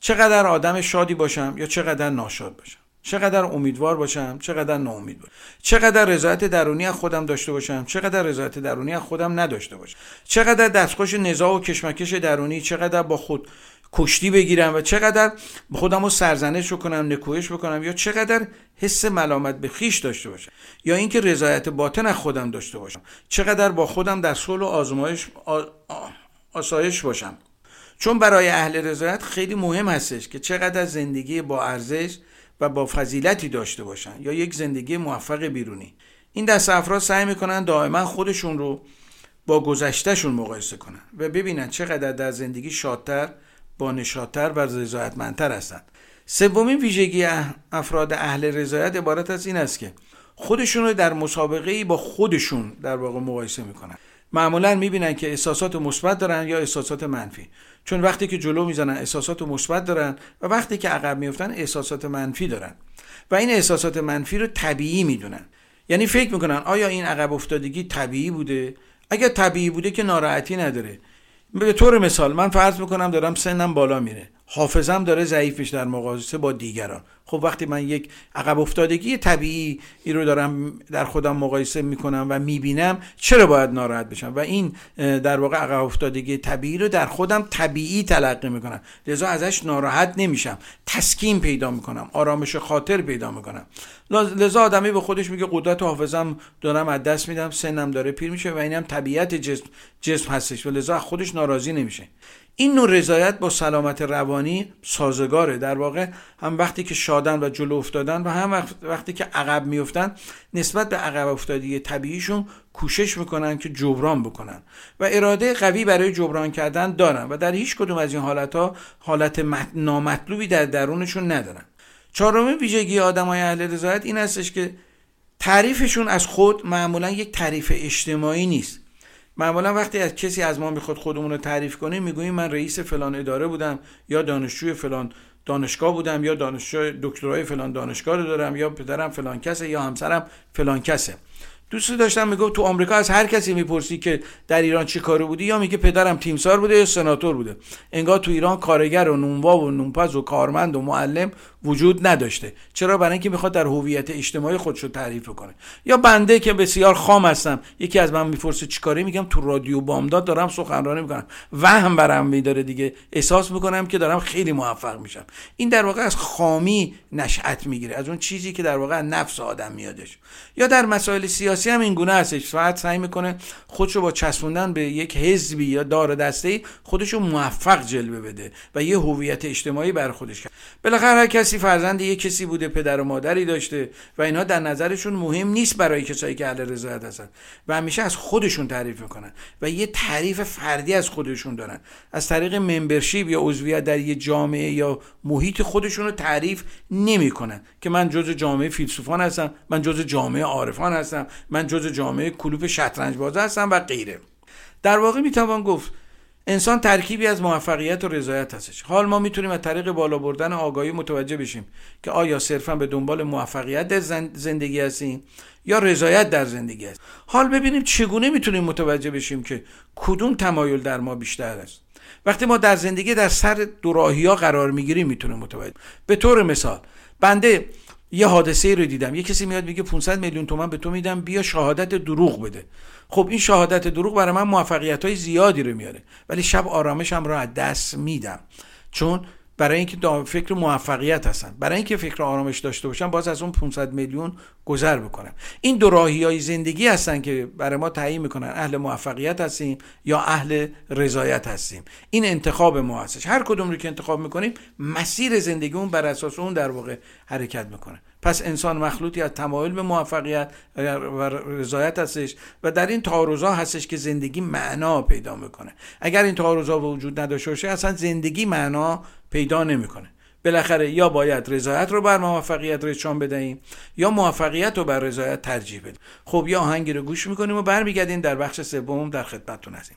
چقدر آدم شادی باشم یا چقدر ناشاد باشم، چقدر امیدوار باشم، چقدر ناامید باشم، چقدر رضایت درونی از خودم داشته باشم، چقدر رضایت درونی از خودم نداشته باشم، چقدر دستخوش نزاع و کشمکش درونی، چقدر با خود کشتی بگیرم و چقدر خودم رو سرزنش کنم، نکوهش بکنم، یا چقدر حس ملامت به خیش داشته باشم، یا اینکه رضایت باطن از خودم داشته باشم، چقدر با خودم در صلح و آزمایش آسایش باشم. چون برای اهل رضایت خیلی مهم هستش که چقدر زندگی با ارزش و با فضیلتی داشته باشن یا یک زندگی موفق بیرونی. این دست افراد سعی میکنن دائما خودشون رو با گذشتهشون مقایسه کنن و ببینن چقدر در زندگی شادتر، بانشادتر و رضایتمندتر هستند. سومین ویژگی افراد اهل رضایت عبارت از این است که خودشون رو در مسابقه‌ای با خودشون در واقع مقایسه میکنن. معمولا میبینن که احساسات مثبت دارن یا احساسات منفی، چون وقتی که جلو میزنن احساسات مثبت دارن و وقتی که عقب میافتن احساسات منفی دارن و این احساسات منفی رو طبیعی میدونن. یعنی فکر میکنن آیا این عقب افتادگی طبیعی بوده؟ اگر طبیعی بوده که ناراحتی نداره. به طور مثال من فرض میکنم دارم سنم بالا میره، حافظم داره ضعیف میشه در مقایسه با دیگران. خب وقتی من یک عقب افتادگی طبیعی رو دارم در خودم مقایسه میکنم و میبینم، چرا باید ناراحت بشم؟ و این در واقع عقب افتادگی طبیعی رو در خودم طبیعی تلقی میکنم، لذا ازش ناراحت نمیشم، تسکین پیدا میکنم، آرامش خاطر پیدا میکنم. لذا آدمی به خودش میگه قدرت حافظم دارم از دست میدم، سنم داره پیر میشه و اینم طبیعت جسم هستش و لذا خودش ناراضی نمیشه. این نوع رضایت با سلامت روانی سازگاره. در واقع هم وقتی که شادن و جلو افتادن و هم وقتی که عقب میافتن نسبت به عقب افتادگی طبیعیشون کوشش میکنن که جبران بکنن و اراده قوی برای جبران کردن دارن و در هیچ کدوم از این حالتها حالت نامطلوبی در درونشون ندارن. چهارمین ویژگی آدمای اهل رضایت این هستش که تعریفشون از خود معمولا یک تعریف اجتماعی نیست. معمولا وقتی از کسی از ما میخواد خودمون رو تعریف کنیم میگوییم من رئیس فلان اداره بودم یا دانشجوی فلان دانشگاه بودم یا دانشجو دکترای فلان دانشگاه رو دارم یا پدرم فلان کسه یا همسرم فلان کسه. دوست داشتم میگفت تو آمریکا از هر کسی میپرسی که در ایران چی کاره بودی یا میگه پدرم تیمسار بوده یا سناتور بوده. انگار تو ایران کارگر و نونوا و نونپز و کارمند و معلم وجود نداشته. چرا؟ برای اینکه میخواد در هویت اجتماعی خودش رو تعریف کنه. یا بنده که بسیار خام هستم، یکی از من میپرسه چیکاره، میگم تو رادیو بامداد دارم سخنرانی میکنم. وهم برام میداره دیگه، احساس میکنم که دارم خیلی موفق میشم. این در واقع از خامی نشأت میگیره، از اون چیزی که در واقع نفس آدم میادش. یا در مسائل سیاسی هم این گونه هستش، فقط سعی میکنه خودشو با چسبوندن به یک حزبی یا دار دسته‌ای خودشو موفق جلوه بده و یه هویت اجتماعی بر خودش کنه. بالاخره هر کسی فرزند یک کسی بوده، پدر و مادری داشته و اینها در نظرشون مهم نیست برای کسایی که اهل رضایت هستن و همیشه از خودشون تعریف میکنن و یه تعریف فردی از خودشون دارن. از طریق ممبرشیپ یا عضویت در یه جامعه یا محیط خودشون رو تعریف نمیکنن که من جزء جامعه فیلسوفان هستم، من جزء جامعه عارفان هستم، من جزء جامعه کلوپ شطرنج بازا هستم و غیره. در واقع میتوان گفت انسان ترکیبی از موفقیت و رضایت هستش. حال ما میتونیم از طریق بالا بردن آگاهی متوجه بشیم که آیا صرفاً به دنبال موفقیت در زندگی هستیم یا رضایت در زندگی است. حال ببینیم چگونه میتونیم متوجه بشیم که کدوم تمایل در ما بیشتر است. وقتی ما در زندگی در سر دوراهی‌ها قرار میگیریم میتونیم متوجه. به طور مثال بنده یه حادثه رو دیدم، یه کسی میاد میگه 500 میلیون تومان به تو میدم بیا شهادت دروغ بده. خب این شهادت دروغ برای من موفقیت‌های زیادی رو میاره ولی شب آرامشم رو از دست میدم، چون برای اینکه فکر موفقیت هستم. برای اینکه فکر آرامش داشته باشم باز از اون 500 میلیون گذر بکنم. این دو راهی‌های زندگی هستن که برای ما تعیین میکنن اهل موفقیت هستیم یا اهل رضایت هستیم. این انتخاب ما هستش. هر کدوم رو که انتخاب میکنیم مسیر زندگیمون بر اساس اون در واقع حرکت میکنه. پس انسان مخلوطی از تمایل به موفقیت و رضایت هستش و در این تعارض‌ها هستش که زندگی معنا پیدا میکنه. اگر این تعارض‌ها وجود نداشته باشه اصلا زندگی معنا پیدا نمیکنه. بالاخره یا باید رضایت رو بر موفقیت رشان بدهیم یا موفقیت رو بر رضایت ترجیح بدیم. خب یا آهنگی رو گوش میکنیم و برمیگردیم در بخش سوم در خدمتتون هستیم.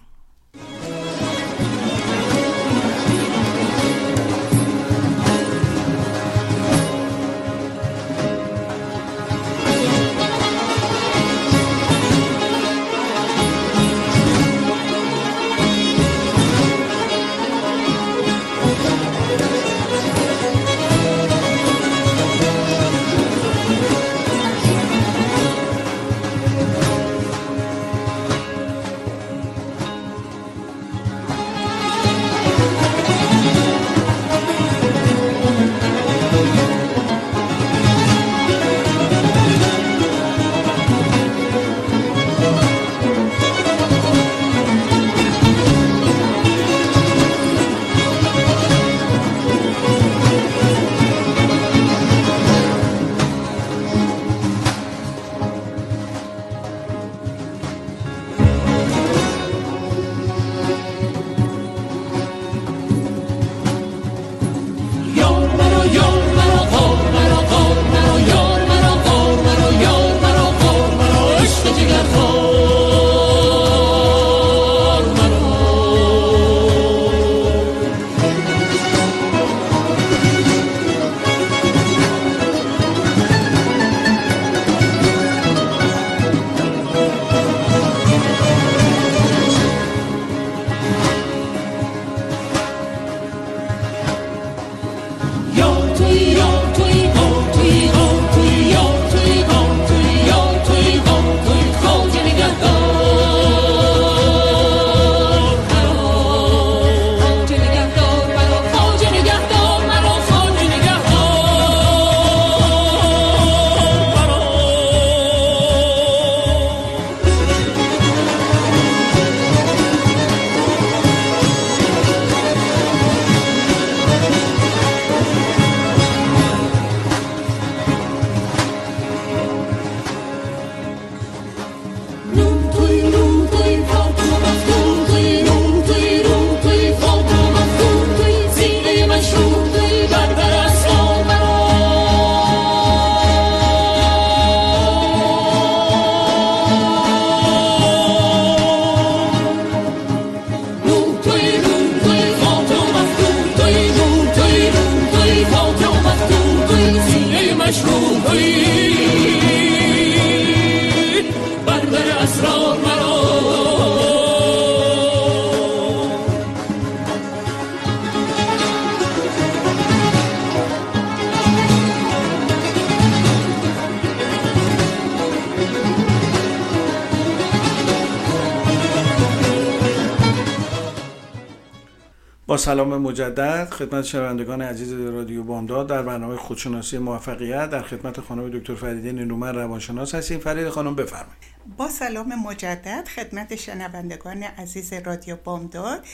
با سلام مجدد خدمت شنوندگان عزیز رادیو بامداد در برنامه خودشناسی موفقیت در خدمت خانم دکتر فریده نیرومن روانشناس هستیم. فریده خانم بفرمایید. با سلام مجدد خدمت شنوندگان عزیز رادیو بامداد.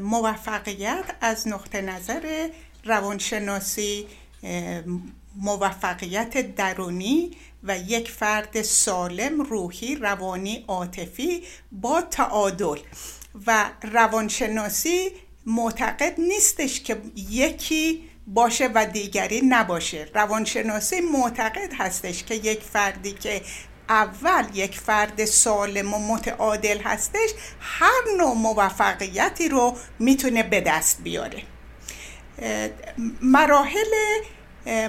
موفقیت از نقطه نظر روانشناسی موفقیت درونی و یک فرد سالم روحی، روانی، عاطفی با تعادل و روانشناسی معتقد نیستش که یکی باشه و دیگری نباشه. روانشناسی معتقد هستش که یک فردی که اول یک فرد سالم و متعادل هستش هر نوع موفقیتی رو میتونه به دست بیاره. مراحل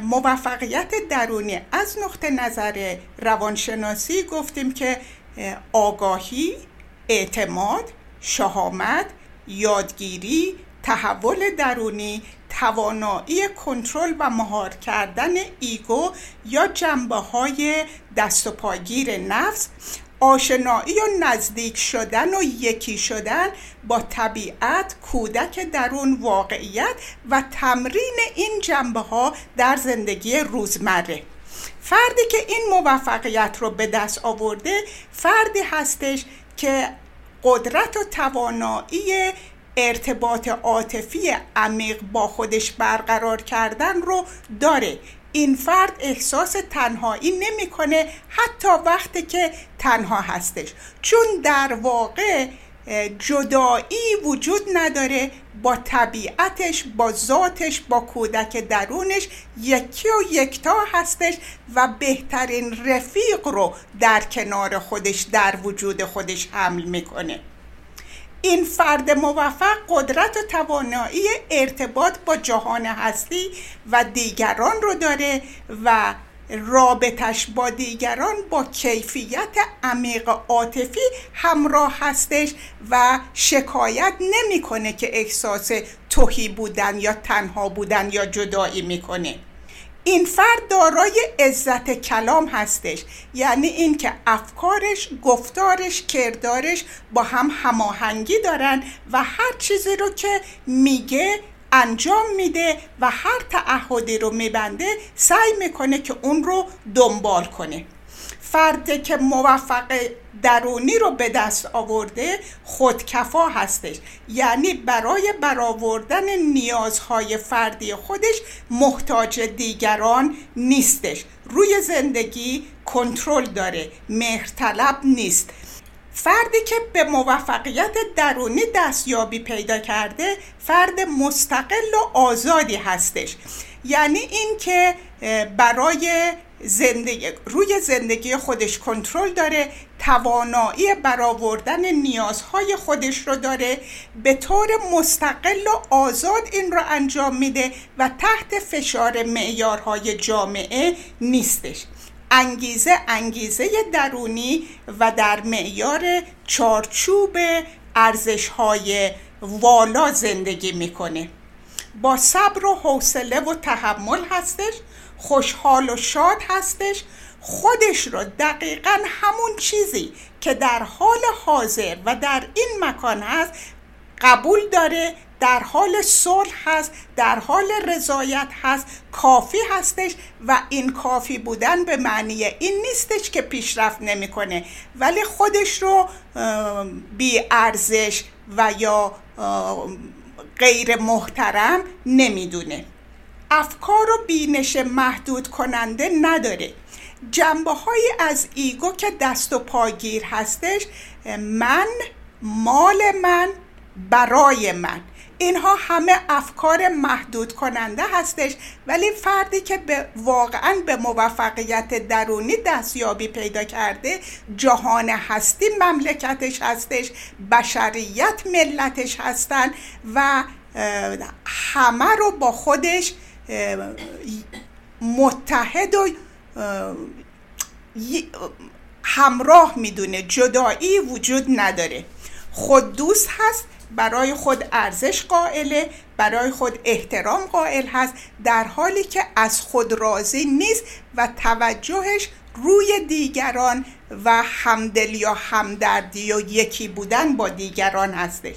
موفقیت درونی از نقطه نظر روانشناسی گفتیم که آگاهی، اعتماد، شهامت، یادگیری، تحول درونی، توانایی کنترل و مهار کردن ایگو یا جنبه‌های دست و پاگیر نفس، آشنایی و نزدیک شدن و یکی شدن با طبیعت، کودک درون، واقعیت و تمرین این جنبه‌ها در زندگی روزمره. فردی که این موفقیت رو به دست آورده فردی هستش که قدرت و توانایی ارتباط عاطفی عمیق با خودش برقرار کردن رو داره. این فرد احساس تنهایی نمی‌کنه حتی وقتی که تنها هستش، چون در واقع جدایی وجود نداره، با طبیعتش، با ذاتش، با کودک درونش یکی و یکتا هستش و بهترین رفیق رو در کنار خودش، در وجود خودش حمل میکنه. این فرد موفق قدرت و توانایی ارتباط با جهان هستی و دیگران رو داره و رابطش با دیگران با کیفیت عمیق عاطفی همراه هستش و شکایت نمی‌کنه که احساس تهی بودن یا تنها بودن یا جدایی می‌کنه. این فرد دارای عزت کلام هستش، یعنی این که افکارش، گفتارش، کردارش با هم هماهنگی دارن و هر چیزی رو که میگه انجام میده و هر تعهدی رو میبنده سعی میکنه که اون رو دنبال کنه. فردی که موفق درونی رو به دست آورده خودکفا هستش، یعنی برای برآوردن نیازهای فردی خودش محتاج دیگران نیستش، روی زندگی کنترل داره، مهرطلب نیست. فردی که به موفقیت درونی دستیابی پیدا کرده فرد مستقل و آزادی هستش، یعنی این که برای زندگی، روی زندگی خودش کنترل داره، توانایی برآوردن نیازهای خودش رو داره، به طور مستقل و آزاد این رو انجام میده و تحت فشار معیارهای جامعه نیستش. انگیزه درونی و در معیار چارچوب ارزش‌های والا زندگی میکنه. با صبر و حوصله و تحمل هستش، خوشحال و شاد هستش، خودش رو دقیقاً همون چیزی که در حال حاضر و در این مکان هست قبول داره، در حال صلح هست، در حال رضایت هست، کافی هستش و این کافی بودن به معنی این نیستش که پیشرفت نمیکنه ولی خودش رو بی ارزش و یا غیر محترم نمیدونه. افکار و بینش محدود کننده نداره. جنبه‌هایی از ایگو که دست و پاگیر هستش، من، مال من، برای من، اینها همه افکار محدود کننده هستش. ولی فردی که واقعاً به موفقیت درونی دستیابی پیدا کرده جهان هستی مملکتش هستش، بشریت ملتش هستن و همه رو با خودش متحد و همراه میدونه، جدایی وجود نداره. خود دوست هست، برای خود ارزش قائله، برای خود احترام قائل هست، در حالی که از خود راضی نیست و توجهش روی دیگران و همدلی یا همدردی و یکی بودن با دیگران هستش.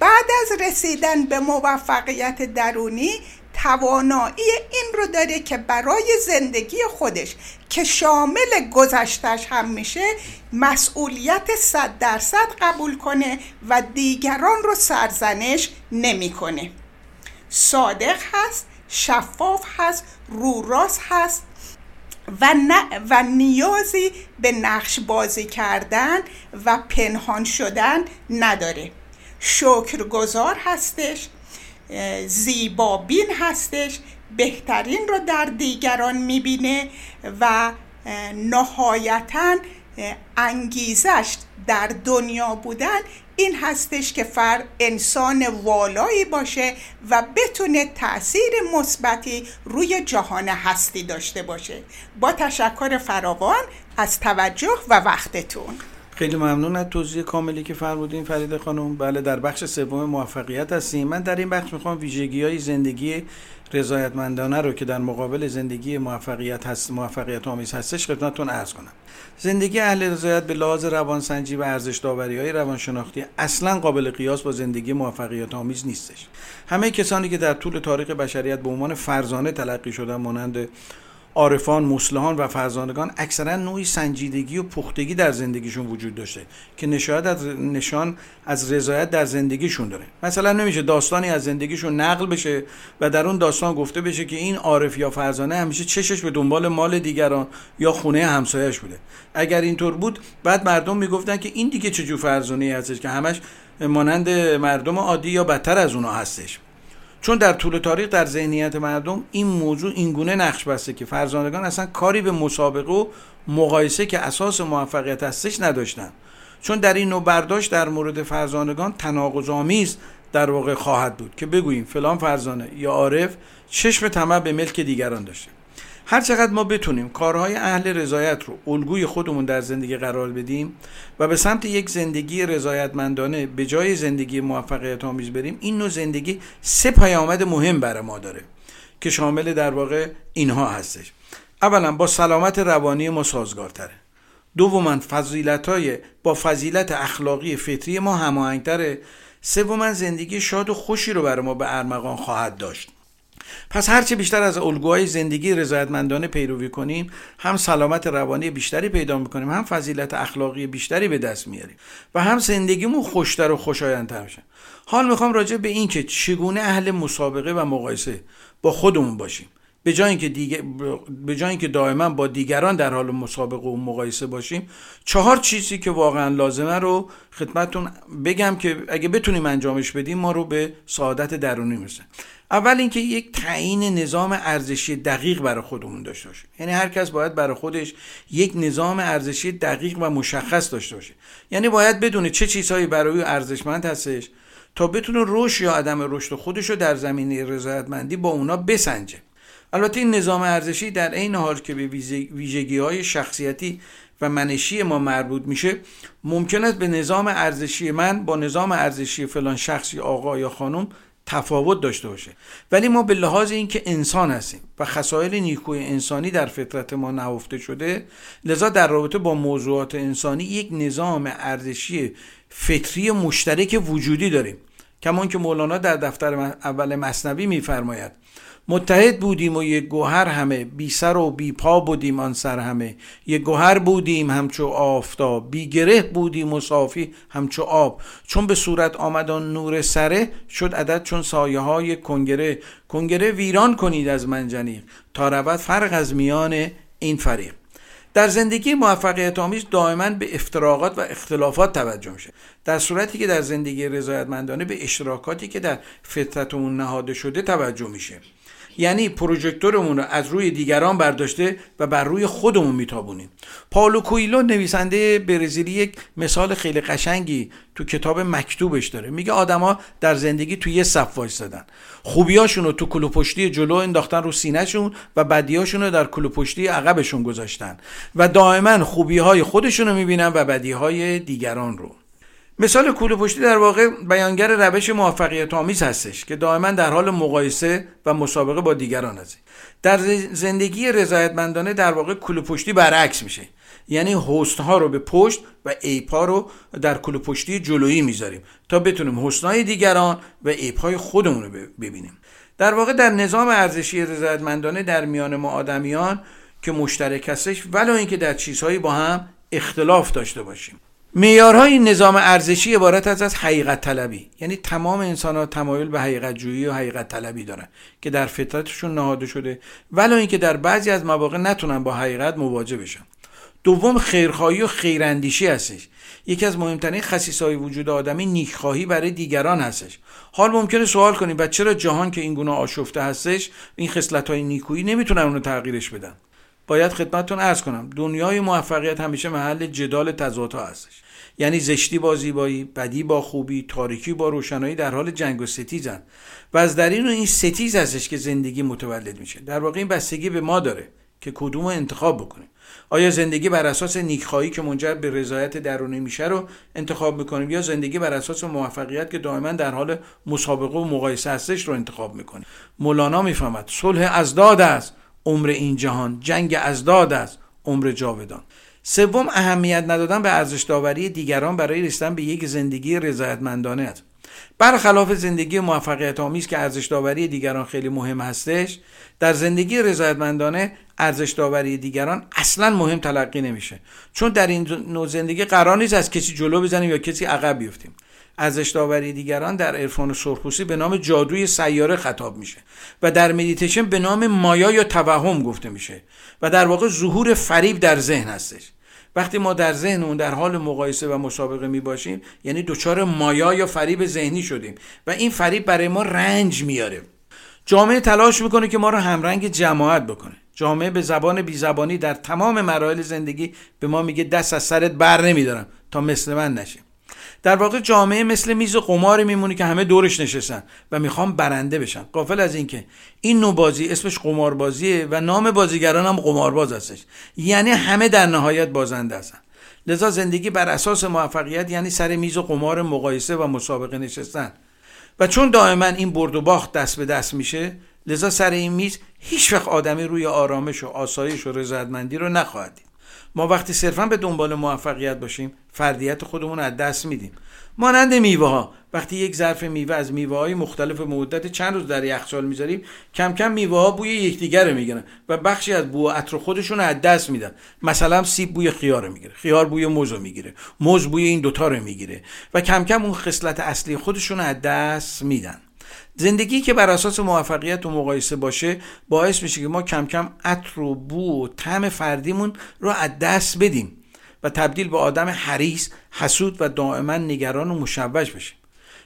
بعد از رسیدن به موفقیت درونی توانایی این رو داره که برای زندگی خودش که شامل گذشتش هم میشه مسئولیت 100% قبول کنه و دیگران رو سرزنش نمیکنه. صادق هست، شفاف هست، رو راست هست و نیازی به نقش بازی کردن و پنهان شدن نداره. شکرگزار هستش، زیبابین هستش، بهترین رو در دیگران میبینه و نهایتاً انگیزش در دنیا بودن این هستش که فرد انسان والایی باشه و بتونه تأثیر مثبتی روی جهان هستی داشته باشه. با تشکر فراوان از توجه و وقتتون. خیلی ممنون از توضیح کاملی که فرمودین فریده خانم. بله، در بخش سوم موفقیت هستیم. من در این بخش میخوام ویژگی‌های زندگی رضایتمندانه رو که در مقابل زندگی موفقیت آمیز هستش خدمتتون عرض کنم. زندگی اهل رضایت به لحاظ روانسنجی و ارزش داوری‌های روانشناختی اصلاً قابل قیاس با زندگی موفقیت آمیز نیستش. همه کسانی که در طول تاریخ بشریت به عنوان فرزانه تلقی شدن مانند عارفان، مصلحان و فرزانگان اکثرا نوعی سنجیدگی و پختگی در زندگیشون وجود داشته که نشان از رضایت در زندگیشون داره. مثلا نمیشه داستانی از زندگیشون نقل بشه و در اون داستان گفته بشه که این عارف یا فرزانه همیشه چشش به دنبال مال دیگران یا خونه همسایه‌اش بوده. اگر اینطور بود بعد مردم میگفتن که این دیگه چه جور فرزانه‌ای هستش که همش مانند مردم عادی یا بدتر از اونها هستش. چون در طول تاریخ در ذهنیت مردم این موضوع اینگونه نقش بسته که فرزانگان اصلا کاری به مسابقه و مقایسه که اساس موفقیت هستش نداشتند. چون در این نوع برداشت در مورد فرزانگان تناقض‌آمیز در واقع خواهد بود که بگوییم فلان فرزانه یا عارف چشم طمع به ملک دیگران داشته. هر چقدر ما بتونیم کارهای اهل رضایت رو الگوی خودمون در زندگی قرار بدیم و به سمت یک زندگی رضایتمندانه به جای زندگی موفقیت آمیز بریم، این نوع زندگی 3 پیامد مهم برای ما داره که شامل در واقع اینها هستش. اولا با سلامت روانی ما سازگارتره. دوما فضیلت‌های با فضیلت اخلاقی فطری ما هماهنگتره. سوما زندگی شاد و خوشی رو برای ما به ارمغان خواهد داشت. پس هرچه بیشتر از الگوهای زندگی رضایتمندانه پیروی کنیم هم سلامت روانی بیشتری پیدا میکنیم، هم فضیلت اخلاقی بیشتری به دست میاریم و هم زندگیمون خوشتر و خوشایندتر میشه. حال میخوام راجع به این که چگونه اهل مسابقه و مقایسه با خودمون باشیم به جای اینکه دائما با دیگران در حال مسابقه و مقایسه باشیم 4 چیزی که واقعا لازمه رو خدمتتون بگم که اگه بتونیم انجامش بدیم ما رو به سعادت درونی میرسه. اول اینکه یک تعیین نظام ارزشی دقیق برای خودمون داشته باشه. یعنی هر کس باید برای خودش یک نظام ارزشی دقیق و مشخص داشته باشه. یعنی باید بدونه چه چیزهایی برای او ارزشمند هستش تا بتونه رشد یا عدم رشد خودش رو در زمینه رضایتمندی با اونا بسنجه. البته این نظام ارزشی در عین حال که به ویژگی‌های شخصیتی و منشی ما مربوط میشه ممکن است به نظام ارزشی من با نظام ارزشی فلان شخصی آقا یا خانم تفاوت داشته باشه، ولی ما به لحاظ اینکه انسان هستیم و خصایل نیکوی انسانی در فطرت ما نهفته شده لذا در رابطه با موضوعات انسانی یک نظام ارزشی فطری مشترک وجودی داریم. کمان که مولانا در دفتر اول مثنوی میفرماید متحد بودیم و یک گوهر همه، بی سر و بی پا بودیم آن سر همه، یک گوهر بودیم همچو آفتاب، بی گره بودیم و صافی همچو آب، چون به صورت آمدان نور سره، شد عدد چون سایه های کنگره، کنگره ویران کنید از منجنیق، تا رود فرق از میان این فریق. در زندگی موفقیت آمیز دائما به افتراقات و اختلافات توجه میشه، در صورتی که در زندگی رضایتمندانه به اشتراکاتی که در فطرتمون نهاده شده توجه میشه. یعنی پروژکتورمون رو از روی دیگران برداشته و بر روی خودمون میتابونیم. پالو کویلو نویسنده برزیلی یک مثال خیلی قشنگی تو کتاب مکتوبش داره. میگه آدما در زندگی تو یه صف وایسادن، خوبیاشون رو تو کلوپشتی جلو انداختن رو سینه‌شون و بدیاشون رو در کلوپشتی عقبشون گذاشتن و دائما خوبی‌های خودشون رو میبینن و بدی‌های دیگران رو. مثال کوله‌پشتی در واقع بیانگر روش موفقیت‌آمیز هستش که دائما در حال مقایسه و مسابقه با دیگران است. در زندگی رضایتمندانه در واقع کوله‌پشتی برعکس میشه، یعنی حسن‌ها رو به پشت و عیب‌ها رو در کوله‌پشتی جلویی میذاریم تا بتونیم حسن‌های دیگران و عیب‌های خودمون رو ببینیم. در واقع در نظام ارزشی رضایتمندانه در میان ما آدمیان که مشترک هستش، ولو اینکه در چیزهایی با هم اختلاف داشته باشیم. معیارهای نظام ارزشی عبارت از حقیقت طلبی، یعنی تمام انسان‌ها تمایل به حقیقت جویی و حقیقت طلبی دارن که در فطرتشون نهاده شده، ولو اینکه در بعضی از مواقع نتونن با حقیقت مواجه بشن. دوم، خیرخواهی و خیراندیشی هستش. یکی از مهمترین خصیصه‌های وجود آدمی نیکخواهی برای دیگران هستش. حال ممکنه سوال کنید و چرا جهان که این گونه آشفته هستش این خصلت‌های نیکویی نمیتونن اون رو تغییرش بدن؟ باید خدمتتون عرض کنم دنیای موفقیت همیشه محل جدال تضادها هستش، یعنی زشتی با زیبایی، بدی با خوبی، تاریکی با روشنایی در حال جنگ و ستیزن و از درین این ستیز هستش که زندگی متولد میشه. در واقع این بستگی به ما داره که کدوم رو انتخاب بکنیم. آیا زندگی بر اساس نیکخواهی که منجر به رضایت درونی میشه رو انتخاب میکنیم، یا زندگی بر اساس موفقیت که دائما در حال مسابقه و مقایسه هستش رو انتخاب میکنیم؟ مولانا میفهمد صلح ازداد است عمر این جهان، جنگ ازداد است عمر جاودان. سوم، اهمیت ندادن به ارزش داوری دیگران برای رسیدن به یک زندگی رضایتمندانه است. برخلاف زندگی موفقیت آمیز که ارزش داوری دیگران خیلی مهم هستش، در زندگی رضایتمندانه ارزش داوری دیگران اصلا مهم تلقی نمیشه، چون در این نوع زندگی قرار نیست از کسی جلو بزنیم یا کسی عقب بیفتیم. ارزش داوری دیگران در عرفان سرخپوستی به نام جادوی سیاره خطاب میشه و در مدیتیشن به نام مایا یا توهم گفته میشه و در واقع ظهور فریب در ذهن هستش. وقتی ما در ذهنمون در حال مقایسه و مسابقه می باشیم، یعنی دچار مایا یا فریب ذهنی شدیم و این فریب برای ما رنج میاره. جامعه تلاش میکنه که ما رو همرنگ جماعت بکنه. جامعه به زبان بیزبانی در تمام مراحل زندگی به ما میگه دست از سرت بر نمیدارم تا مثل من نشی. در واقع جامعه مثل میز قمار میمونه که همه دورش نشستن و میخوام برنده بشن، غافل از اینکه این نوع بازی اسمش قماربازیه و نام بازیگران هم قمارباز هستش، یعنی همه در نهایت بازنده هستن. لذا زندگی بر اساس موفقیت یعنی سر میز قمار مقایسه و مسابقه نشستن و چون دائما این برد و باخت دست به دست میشه، لذا سر این میز هیچ وقت آدمی روی آرامش و آسایش و رضایتمندی رو نخواهد دید. ما وقتی صرفاً به دنبال موفقیت باشیم، فردیت خودمون از دست میدیم. مانند میوه‌ها، وقتی یک ظرف میوه از میوه‌های مختلف مدت چند روز در یخچال میذاریم، کم کم میوه‌ها بوی یکدیگر رو میگیرن و بخشی از بو و عطر خودشون رو از دست میدن. مثلا سیب بوی خیار رو میگیره، خیار بوی موز رو میگیره، موز بوی این دوتا رو میگیره و کم کم اون خصلت اصلی خودشون رو از دست میدن. زندگی که بر اساس موفقیت و مقایسه باشه باعث میشه که ما کم کم عطر و بو و طعم فردیمون رو از دست بدیم و تبدیل به آدم حریص، حسود و دائما نگران و مشوش بشیم.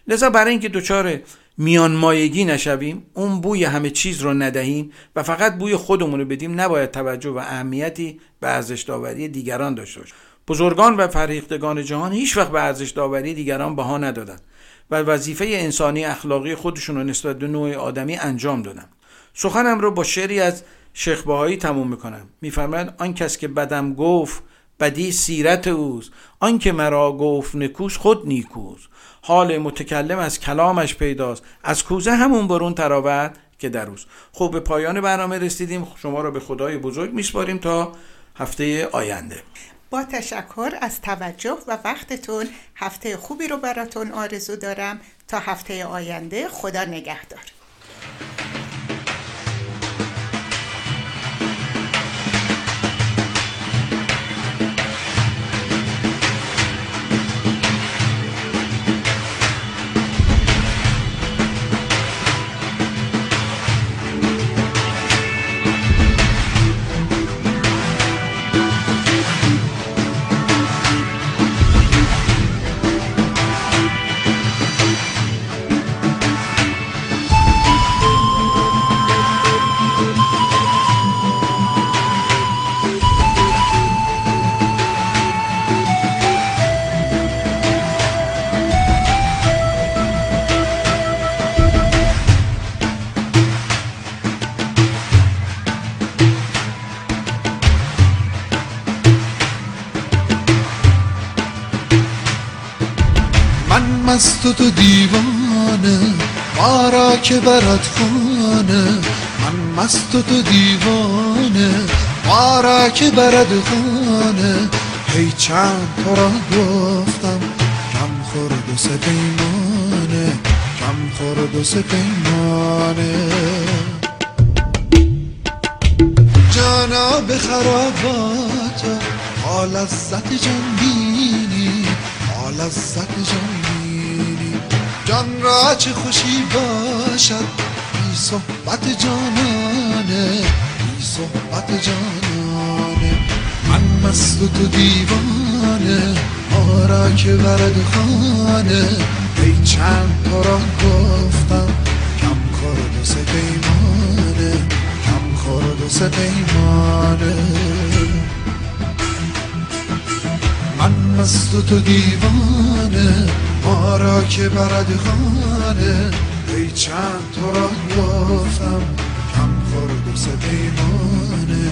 لذا برای اینکه دچار میان مایگی نشویم، اون بوی همه چیز رو ندهیم و فقط بوی خودمون رو بدیم، نباید توجه و اهمیتی به ارزش داوری دیگران داشته باشیم. بزرگان و فرهیختگان جهان هیچ وقت به ارزش داوری دیگران بها ندادند و وظیفه انسانی اخلاقی خودشون رو نسبت به نوع آدمی انجام دادن. سخنم رو با شعری از شخبه تموم میکنم. میفرماید آن کس که بدم گفت بدی سیرت اوست، آن که مرا گفت نکوس خود نیکوست. حال متکلم از کلامش پیداست، از کوزه همون برون تراود که دروست. خب به پایان برنامه رسیدیم. شما رو به خدای بزرگ میسپاریم تا هفته آینده. با تشکر از توجه و وقتتون، هفته خوبی رو براتون آرزو دارم. تا هفته آینده، خدا نگهدار. تو دیوانه ما را که برات خانه، من مست تو دیوانه ما را که برات خانه، هی چند تو را گفتم کم خور دو سه پیمانه، کم خور دو سه پیمانه، جانا به خراباتا حال از زد جنبینی، حال از زد جنبینی، جان را چه خوشی باشد بی صحبت جانانه، بی صحبت جانانه، من مست تو دیوانه ما را که ورد خانه، ای چند تا را گفتم کم کار دو سه پیمانه، کم کار دو سه پیمانه، من مست تو دیوانه ما را که برد خانه، ای چند تا را گفتم کم خور دو سه پیمانه،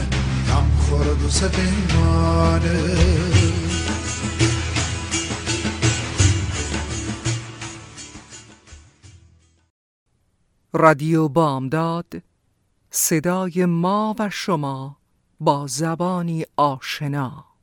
کم خور دو سه پیمانه. رادیو بامداد، صدای ما و شما با زبانی آشنا.